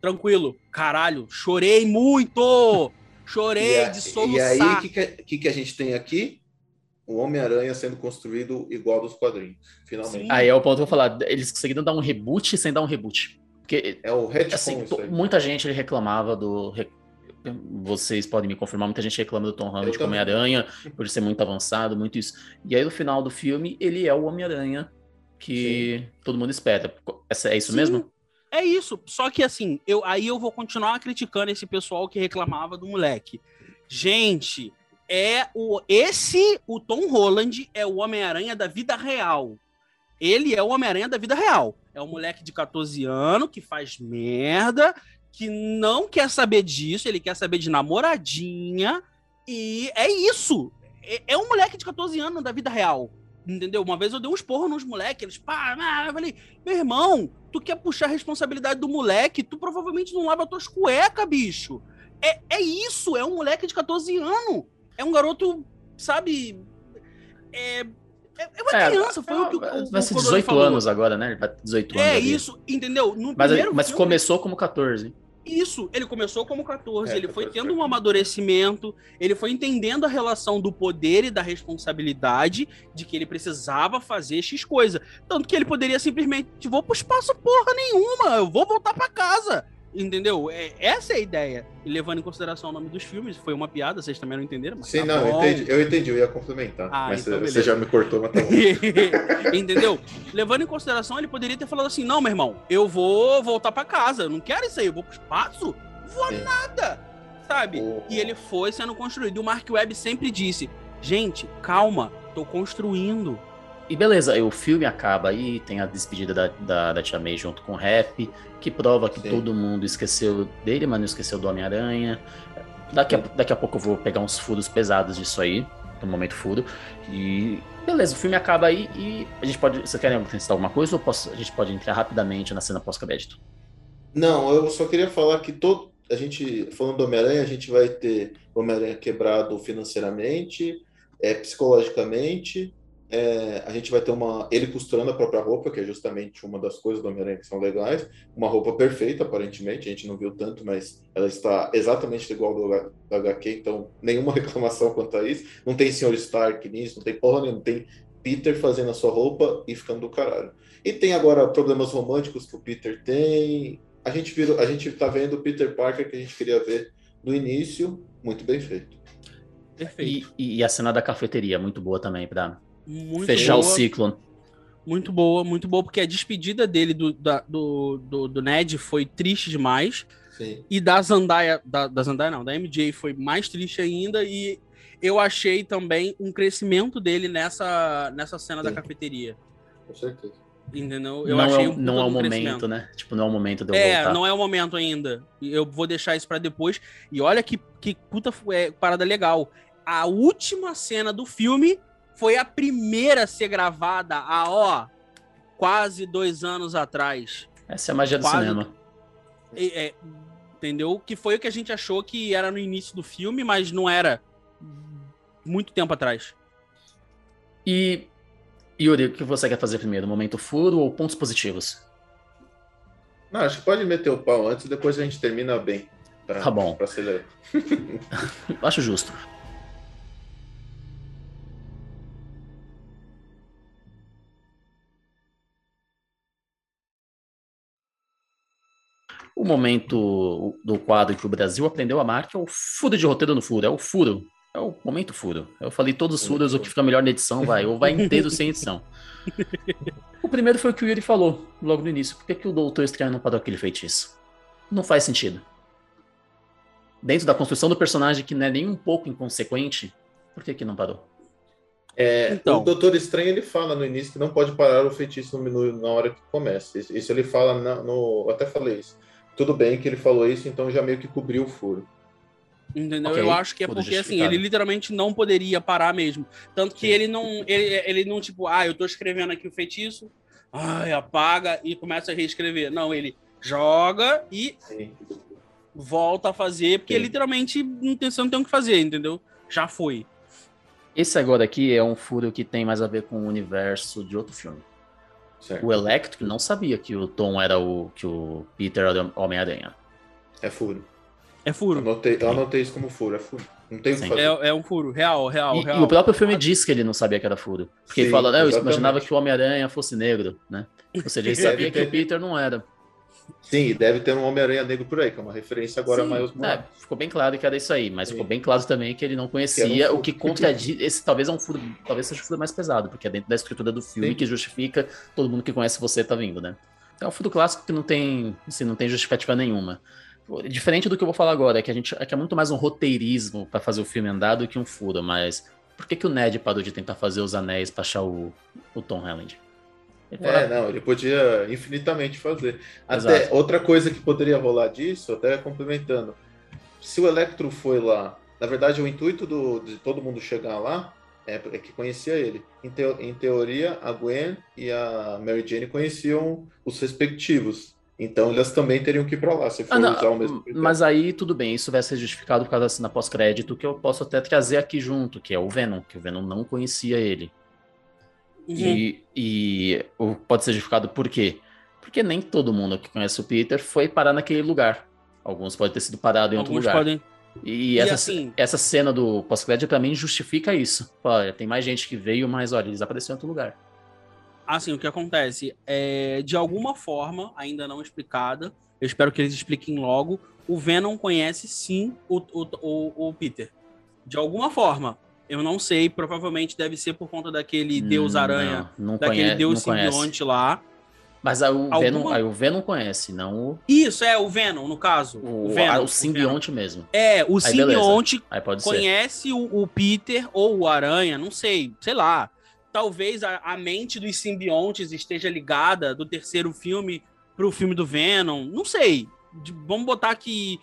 Tranquilo. Caralho, chorei muito! Chorei a, de soluçar. E aí, o que, que, que a gente tem aqui? O Homem-Aranha sendo construído igual dos quadrinhos, finalmente. Sim. Aí é o ponto que eu vou falar. Eles conseguiram dar um reboot sem dar um reboot. Porque, é o retcon, assim, isso aí. Muita gente reclamava do... Vocês podem me confirmar, muita gente reclama do Tom Holland como Homem-Aranha, por ser muito avançado, muito isso. E aí, no final do filme, ele é o Homem-Aranha que Sim. todo mundo espera. É isso Sim. mesmo? É isso. Só que, assim, eu, aí eu vou continuar criticando esse pessoal que reclamava do moleque. Gente, é o, esse, o Tom Holland, é o Homem-Aranha da vida real. Ele é o Homem-Aranha da vida real. É um moleque de catorze anos que faz merda, que não quer saber disso, ele quer saber de namoradinha, e é isso. É um moleque de catorze anos da vida real, entendeu? Uma vez eu dei uns porros nos moleques, eles, pá, eu falei, meu irmão, tu quer puxar a responsabilidade do moleque, tu provavelmente não lava tuas cuecas, bicho. É, é isso, é um moleque de catorze anos. É um garoto, sabe, é... É uma é, criança, foi é, o que o, o Vai ser dezoito anos agora, né? Ele vai ter dezoito anos. É, ali. Isso, entendeu? No mas primeiro mas filme, começou como catorze. Isso, ele começou como catorze, é, ele foi tendo um amadurecimento, ele foi entendendo a relação do poder e da responsabilidade de que ele precisava fazer X coisa. Tanto que ele poderia simplesmente, vou pro espaço porra nenhuma, eu vou voltar pra casa, entendeu? É, essa é a ideia. E levando em consideração o nome dos filmes, foi uma piada, vocês também não entenderam? Mas Sim, tá não, eu entendi, eu entendi, eu ia complementar. Ah, mas então você já me cortou, mas tá bom. Entendeu? Levando em consideração, ele poderia ter falado assim, não, meu irmão, eu vou voltar pra casa, eu não quero isso aí, eu vou pro espaço, vou é. nada, sabe? Oh. E ele foi sendo construído. O Mark Webb sempre disse, gente, calma, tô construindo. E beleza, o filme acaba aí, tem a despedida da, da, da Tia May junto com o Rap, que prova que Sim. todo mundo esqueceu dele, mas não esqueceu do Homem-Aranha. Daqui a, daqui a pouco eu vou pegar uns furos pesados disso aí, no momento furo. E beleza, o filme acaba aí e a gente pode... Vocês querem acrescentar alguma coisa ou posso, a gente pode entrar rapidamente na cena pós-crédito? Não, eu só queria falar que todo, a gente, falando do Homem-Aranha, a gente vai ter Homem-Aranha quebrado financeiramente, é, psicologicamente... É, a gente vai ter uma, ele costurando a própria roupa, que é justamente uma das coisas do Homem-Aranha que são legais, uma roupa perfeita, aparentemente, a gente não viu tanto, mas ela está exatamente igual do, da H Q, então nenhuma reclamação quanto a isso, não tem senhor Stark nisso, não tem porra nenhuma, não tem Peter fazendo a sua roupa e ficando do caralho. E tem agora problemas românticos que o Peter tem, a gente, virou, a gente tá vendo o Peter Parker que a gente queria ver no início, muito bem feito. Perfeito. E, e a cena da cafeteria, muito boa também, pra... Muito Fechar boa, o ciclo. Muito boa, muito boa, porque a despedida dele do, da, do, do, do Ned foi triste demais. Sim. E da Zendaya, da, da Zendaya não, da M J foi mais triste ainda. E eu achei também um crescimento dele nessa, nessa cena Sim. da cafeteria. Com certeza. Entendeu? Eu não achei é, um não é o momento, né? Tipo, não é o momento de eu É, voltar. Não é o momento ainda. Eu vou deixar isso pra depois. E olha que, que puta é, parada legal. A última cena do filme foi a primeira a ser gravada há, ó, quase dois anos atrás. Essa é a magia do quase... cinema. É, é, entendeu? Que foi o que a gente achou que era no início do filme, mas não era muito tempo atrás. E, Yuri, o que você quer fazer primeiro? Momento furo ou pontos positivos? Não, acho que pode meter o pau antes e depois a gente termina bem. Pra, tá bom. Pra acelerar. Acho justo. O momento do quadro que o Brasil aprendeu a marca é o furo de roteiro no furo, é o furo, é o momento furo. Eu falei todos os furos, o que fica melhor na edição vai, ou vai inteiro sem edição. O primeiro foi o que o Yuri falou logo no início, por que, que o Doutor Estranho não parou aquele feitiço? Não faz sentido. Dentro da construção do personagem, que não é nem um pouco inconsequente, por que que não parou? É, então, o Doutor Estranho, ele fala no início que não pode parar o feitiço no, na hora que começa, isso ele fala na, no... Eu até falei isso. Tudo bem que ele falou isso, então já meio que cobriu o furo. Entendeu? Okay. Eu acho que é tudo porque, assim, ele literalmente não poderia parar mesmo. Tanto que ele não, ele, ele não, tipo, ah, eu tô escrevendo aqui o feitiço, ai, apaga e começa a reescrever. Não, ele joga e Sim. volta a fazer, porque Sim. literalmente não tem, você não tem o que fazer, entendeu? Já foi. Esse agora aqui é um furo que tem mais a ver com o universo de outro filme. Certo. O Electro não sabia que o Tom era o... que o Peter era o Homem-Aranha. É furo. É furo. Eu anotei, eu anotei isso como furo, é furo. Não tem o que fazer. É, é um furo, real, real, e, real. E o próprio filme diz que ele não sabia que era furo. Porque Sim, ele fala, né, eu imaginava que o Homem-Aranha fosse negro, né? Ou seja, ele sabia que o Peter não era. Sim, deve ter um Homem-Aranha negro por aí, que é uma referência agora Sim, a Miles Morales. É, ficou bem claro que era isso aí, mas Sim. ficou bem claro também que ele não conhecia, que um o que contradiz... Esse talvez é um furo, talvez seja um furo mais pesado, porque é dentro da estrutura do filme Sim. que justifica todo mundo que conhece você tá vindo, né? É um furo clássico que não tem, assim, não tem justificativa nenhuma. Diferente do que eu vou falar agora, é que, a gente, é, que é muito mais um roteirismo para fazer o filme andar do que um furo, mas por que, que o Ned parou de tentar fazer os anéis para achar o, o Tom Holland? Ele é, parava... não, ele podia infinitamente fazer. Exato. Até outra coisa que poderia rolar disso, até complementando, se o Electro foi lá, na verdade o intuito do, de todo mundo chegar lá é, é que conhecia ele. Em, teo, em teoria, a Gwen e a Mary Jane conheciam os respectivos. Então elas também teriam que ir pra lá, se for ah, não, usar o mesmo critério. Mas aí, tudo bem, isso vai ser justificado por causa da cena pós-crédito, que eu posso até trazer aqui junto, que é o Venom, que o Venom não conhecia ele. Uhum. E, e pode ser justificado por quê? Porque nem todo mundo que conhece o Peter foi parar naquele lugar. Alguns podem ter sido parados em outro Alguns lugar. Podem... E, e essa, assim... essa cena do pós-crédito, pra mim, justifica isso. Olha, tem mais gente que veio, mas olha, eles apareceram em outro lugar. Assim, o que acontece é, de alguma forma, ainda não explicada, eu espero que eles expliquem logo, o Venom conhece sim o, o, o, o Peter. De alguma forma, eu não sei, provavelmente deve ser por conta daquele hum, Deus Aranha, não, não daquele conhece, Deus simbionte lá. Mas aí o, Venom, aí o Venom conhece, não o... Isso, é, o Venom, no caso. O, o, Venom, o simbionte o mesmo. É, o aí simbionte conhece o, o Peter ou o Aranha, não sei, sei lá. Talvez a, a mente dos simbiontes esteja ligada do terceiro filme pro filme do Venom. Não sei. De, vamos botar que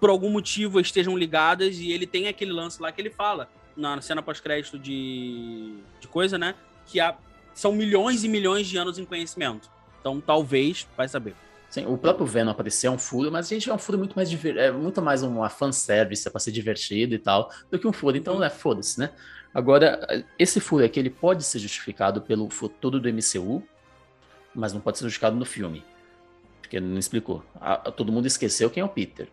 por algum motivo estejam ligadas e ele tem aquele lance lá que ele fala na cena pós-crédito de, de coisa, né? Que há, são milhões e milhões de anos em conhecimento. Então talvez, vai saber. Sim, o próprio Venom apareceu é um furo, mas gente, é um furo muito mais é muito mais uma fanservice, é pra ser divertido e tal, do que um furo. Então, é, foda-se, né? Agora, esse furo aqui, ele pode ser justificado pelo futuro do M C U, mas não pode ser justificado no filme, porque não explicou. A, a, todo mundo esqueceu quem é o Peter,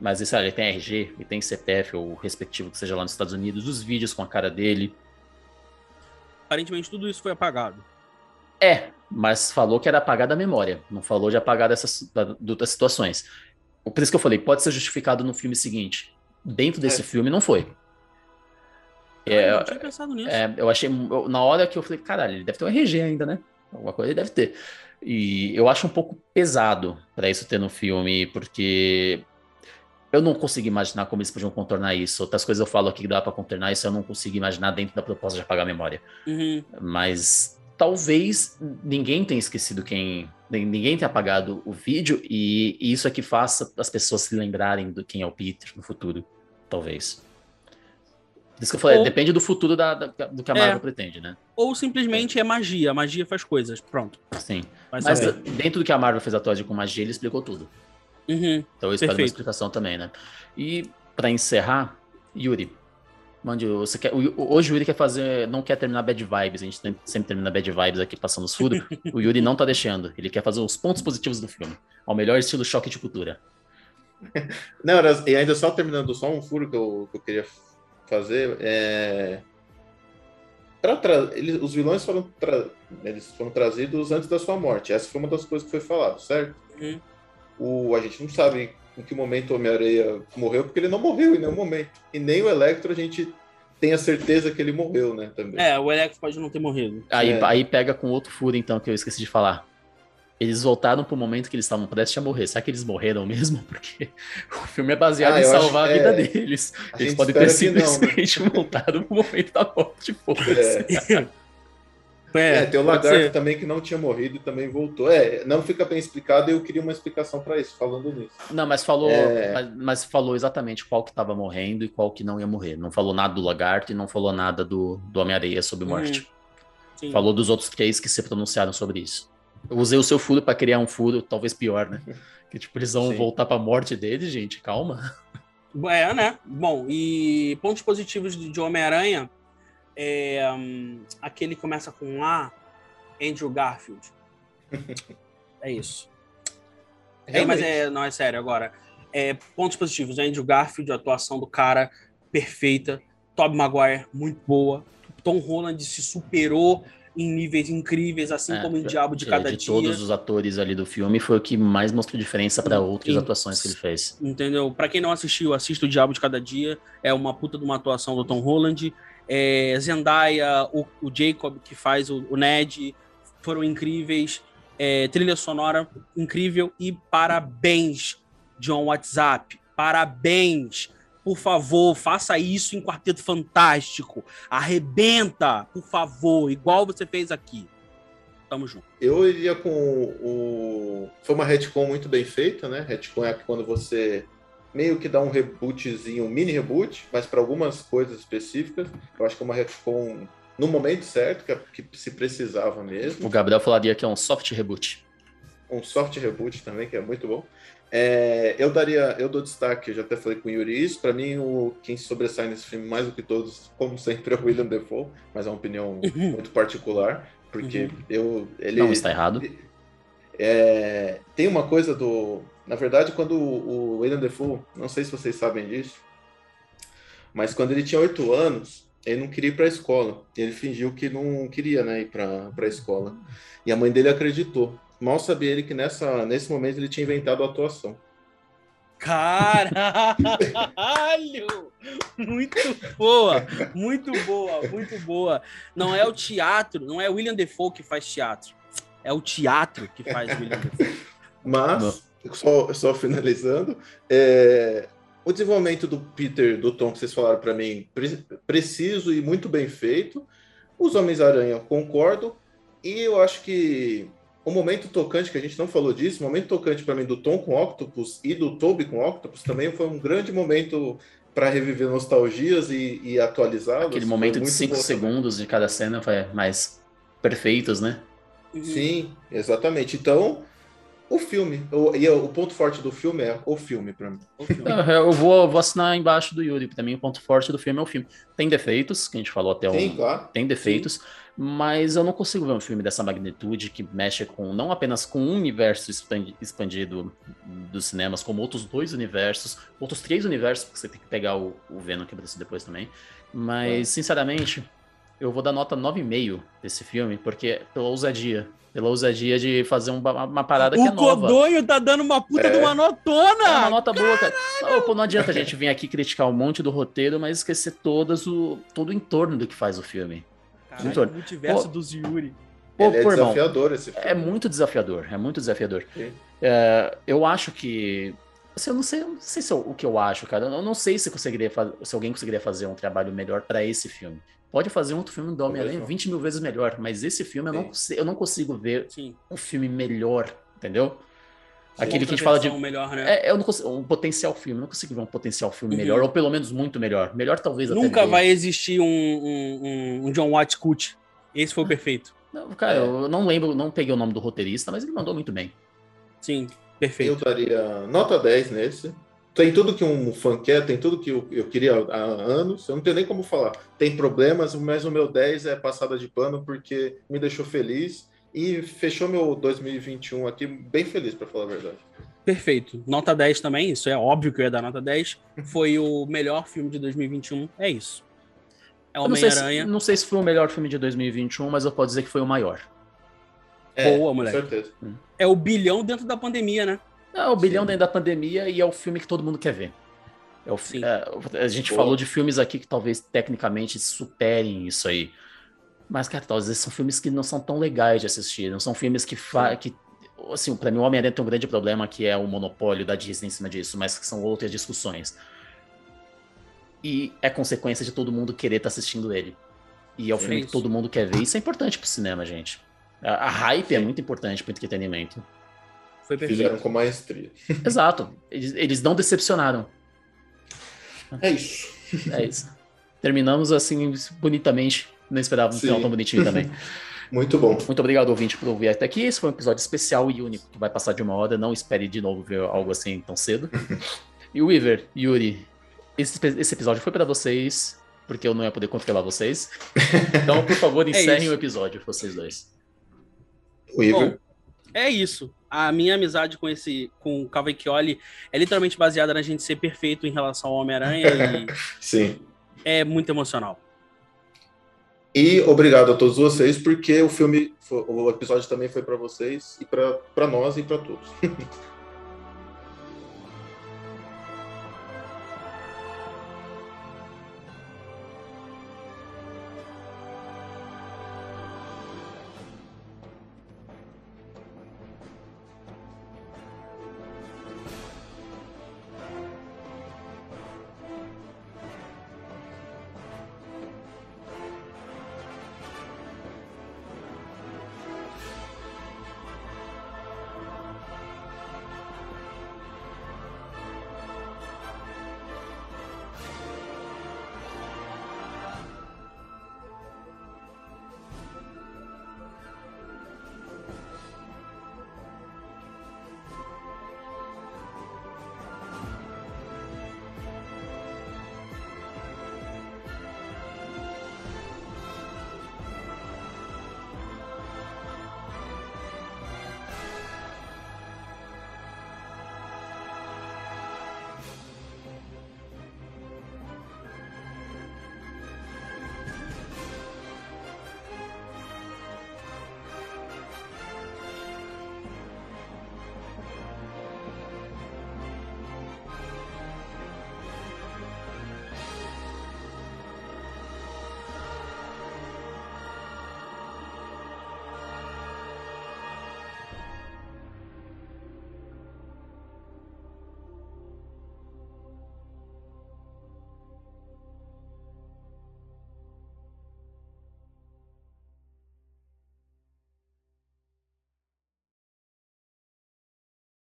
mas esse, ele tem R G, ele tem C P F, ou o respectivo que seja lá nos Estados Unidos, os vídeos com a cara dele. Aparentemente tudo isso foi apagado. É, mas falou que era apagar da memória, não falou de apagar dessas, das situações. Por isso que eu falei, pode ser justificado no filme seguinte. Dentro desse é. filme não foi. É, eu não tinha pensado nisso. É, eu achei, eu, na hora que eu falei, caralho, ele deve ter um R G ainda, né? Alguma coisa ele deve ter. E eu acho um pouco pesado pra isso ter no filme, porque eu não consigo imaginar como eles podiam contornar isso. Outras coisas eu falo aqui que dá pra contornar isso, eu não consigo imaginar dentro da proposta de apagar a memória. Uhum. Mas talvez ninguém tenha esquecido quem... Ninguém tenha apagado o vídeo e, e isso é que faça as pessoas se lembrarem de quem é o Peter no futuro, talvez. Por isso que eu falei, ou, depende do futuro da, da, do que a Marvel é, pretende, né? Ou simplesmente é magia, a magia faz coisas, pronto. Sim, mas, mas dentro do que a Marvel fez atrás com magia, ele explicou tudo. Uhum. Então eu espero Perfeito. uma explicação também, né? E pra encerrar, Yuri, mande, você quer, hoje o Yuri quer fazer, não quer terminar Bad Vibes, a gente sempre termina Bad Vibes aqui passando os furos, o Yuri não tá deixando, ele quer fazer os pontos positivos do filme, ao melhor estilo choque de cultura. Não, e ainda só terminando só um furo que eu, que eu queria... fazer é... pra tra... eles, os vilões foram tra... eles foram trazidos antes da sua morte. Essa foi uma das coisas que foi falado, certo? Uhum. O... a gente não sabe em que momento o Homem-Aranha morreu, porque ele não morreu em nenhum momento, e nem o Electro a gente tem a certeza que ele morreu, né? Também. É, o Electro pode não ter morrido. Aí, é. aí pega com outro furo então, que eu esqueci de falar. Eles voltaram pro momento que eles estavam prestes a morrer. Será que eles morreram mesmo? Porque o filme é baseado ah, em salvar acho, a vida é... deles. A eles podem ter simplesmente não, né? voltado pro momento da morte. Tipo, é. assim. É, é, tem o lagarto também que não tinha morrido e também voltou. É, não fica bem explicado e eu queria uma explicação para isso, falando nisso. Não, mas falou, é... mas, mas falou exatamente qual que estava morrendo e qual que não ia morrer. Não falou nada do lagarto e não falou nada do, do Homem-Areia sobre morte. Uhum. Sim. Falou dos outros três que se pronunciaram sobre isso. Eu usei o seu furo para criar um furo, talvez pior, né? Que tipo, eles vão Sim. voltar para a morte dele, gente, calma. É, né? Bom, e pontos positivos de Homem-Aranha, é, um, aquele que começa com A, Andrew Garfield. É isso. É, mas é, não, é sério, agora. É, pontos positivos, Andrew Garfield, a atuação do cara, perfeita. Tobey Maguire, muito boa. Tom Holland se superou em níveis incríveis, assim é, como em Diabo de é, Cada de Dia. Todos os atores ali do filme, foi o que mais mostrou diferença para outras e, atuações que ele fez. Entendeu? Para quem não assistiu, assista o Diabo de Cada Dia. É uma puta de uma atuação do Tom Holland. É, Zendaya, o, o Jacob, que faz o, o Ned, foram incríveis. É, trilha sonora incrível. E parabéns, John WhatsApp. Parabéns. Por favor, faça isso em Quarteto Fantástico. Arrebenta, por favor, igual você fez aqui. Tamo junto. Eu iria com o... Foi uma retcon muito bem feita, né? Retcon é quando você meio que dá um rebootzinho, um mini reboot, mas para algumas coisas específicas. Eu acho que é uma retcon no momento certo, que, que se precisava mesmo. O Gabriel falaria que é um soft reboot. Um soft reboot também, que é muito bom. É, eu daria, eu dou destaque, eu já até falei com o Yuri isso, pra mim o, quem sobressai nesse filme mais do que todos, como sempre, é o William Dafoe, mas é uma opinião uhum. muito particular, porque uhum. eu... Ele, não está errado. Ele, é, tem uma coisa do... Na verdade, quando o, o William Dafoe, não sei se vocês sabem disso, mas quando ele tinha oito anos, ele não queria ir pra escola, ele fingiu que não queria, né, ir pra, pra escola, e a mãe dele acreditou. Mal sabia ele que nessa, nesse momento ele tinha inventado a atuação. Caralho! Muito boa! Muito boa, muito boa. Não é o teatro, não é o William Dafoe que faz teatro. É o teatro que faz o William Dafoe. Mas, só, só finalizando, é, o desenvolvimento do Peter, do Tom, que vocês falaram para mim, pre- preciso e muito bem feito. Os Homens-Aranha, concordo. E eu acho que... O momento tocante, que a gente não falou disso, o momento tocante para mim do Tom com Octopus e do Tobey com Octopus também foi um grande momento para reviver nostalgias e, e atualizá-los. Aquele momento de cinco segundos de cada cena foi mais perfeitos, né? Sim, exatamente. Então, o filme. O, e o ponto forte do filme é o filme, para mim. O filme. Eu vou, vou assinar embaixo do Yuri, porque também o ponto forte do filme é o filme. Tem defeitos, que a gente falou até ontem. Sim, um, claro. Tem defeitos. Sim. Mas eu não consigo ver um filme dessa magnitude que mexe com, não apenas com um universo expandido dos cinemas, como outros dois universos, outros três universos, porque você tem que pegar o, o Venom que aparece depois também. Mas, sinceramente, eu vou dar nota nove vírgula cinco desse filme, porque pela ousadia. Pela ousadia de fazer uma, uma parada o que é nova. O Codonho tá dando uma puta é. de uma notona! É uma nota Caralho. boa, cara. Não, não adianta a gente vir aqui criticar um monte do roteiro, mas esquecer todas o, todo o entorno do que faz o filme. Caralho, o multiverso dos Yuri. Pô, Ele é pô, desafiador irmão, esse filme. É muito desafiador, é muito desafiador. É, eu acho que... Assim, eu não sei, eu não sei se eu, o que eu acho, cara. Eu não sei se, conseguiria, se alguém conseguiria fazer um trabalho melhor pra esse filme. Pode fazer um outro filme do Homem-Aranha vinte mil vezes melhor, mas esse filme eu não, eu não consigo ver Sim. um filme melhor, entendeu? Aquele que a gente fala de... Melhor, né? é, eu não consigo, um potencial filme, eu não consigo ver um potencial filme uhum. melhor, ou pelo menos muito melhor. Melhor talvez até Nunca ver. vai existir um, um, um John Watts cut. Esse foi o perfeito. Não, cara, é. eu não lembro, não peguei o nome do roteirista, mas ele mandou muito bem. Sim, perfeito. Eu daria nota dez nesse. Tem tudo que um fã quer, tem tudo que eu, eu queria há anos. Eu não tenho nem como falar. Tem problemas, mas o meu dez é passada de pano, porque me deixou feliz. E fechou meu dois mil e vinte e um aqui bem feliz, para falar a verdade. Perfeito. Nota dez também, isso é óbvio que eu ia dar nota dez. Foi o melhor filme de dois mil e vinte e um, é isso. É Homem-Aranha. Não, não sei se foi o melhor filme de dois mil e vinte e um, mas eu posso dizer que foi o maior. É, boa, moleque. Com certeza. É o bilhão dentro da pandemia, né? É o bilhão Sim. dentro da pandemia e é o filme que todo mundo quer ver. É o, Sim. É, a gente Pô. falou de filmes aqui que talvez tecnicamente superem isso aí. Mas, cara, às vezes são filmes que não são tão legais de assistir, não são filmes que, fa- que assim, pra mim o Homem-Aranha tem um grande problema que é o monopólio da Disney em cima disso, mas que são outras discussões. E é consequência de todo mundo querer estar tá assistindo ele. E é o é filme isso. que todo mundo quer ver. Isso é importante pro cinema, gente. A, a hype Sim. é muito importante pro entretenimento. Foi perfeito. Fizeram com maestria. Exato. Eles, eles não decepcionaram. É isso. É isso. Terminamos assim bonitamente. Não esperava um Sim. final tão bonitinho também. Muito bom. Muito obrigado, ouvinte, por ouvir até aqui. Esse foi um episódio especial e único, que vai passar de uma hora. Não espere de novo ver algo assim tão cedo. E o Weaver, Yuri, esse, esse episódio foi para vocês, porque eu não ia poder controlar vocês. Então, por favor, encerrem é o episódio, vocês dois. Weaver. É isso. A minha amizade com esse, com o Cavicchioli é literalmente baseada na gente ser perfeito em relação ao Homem-Aranha. E Sim. é muito emocional. E obrigado a todos vocês, porque o filme, o episódio também foi para vocês, e para nós e para todos.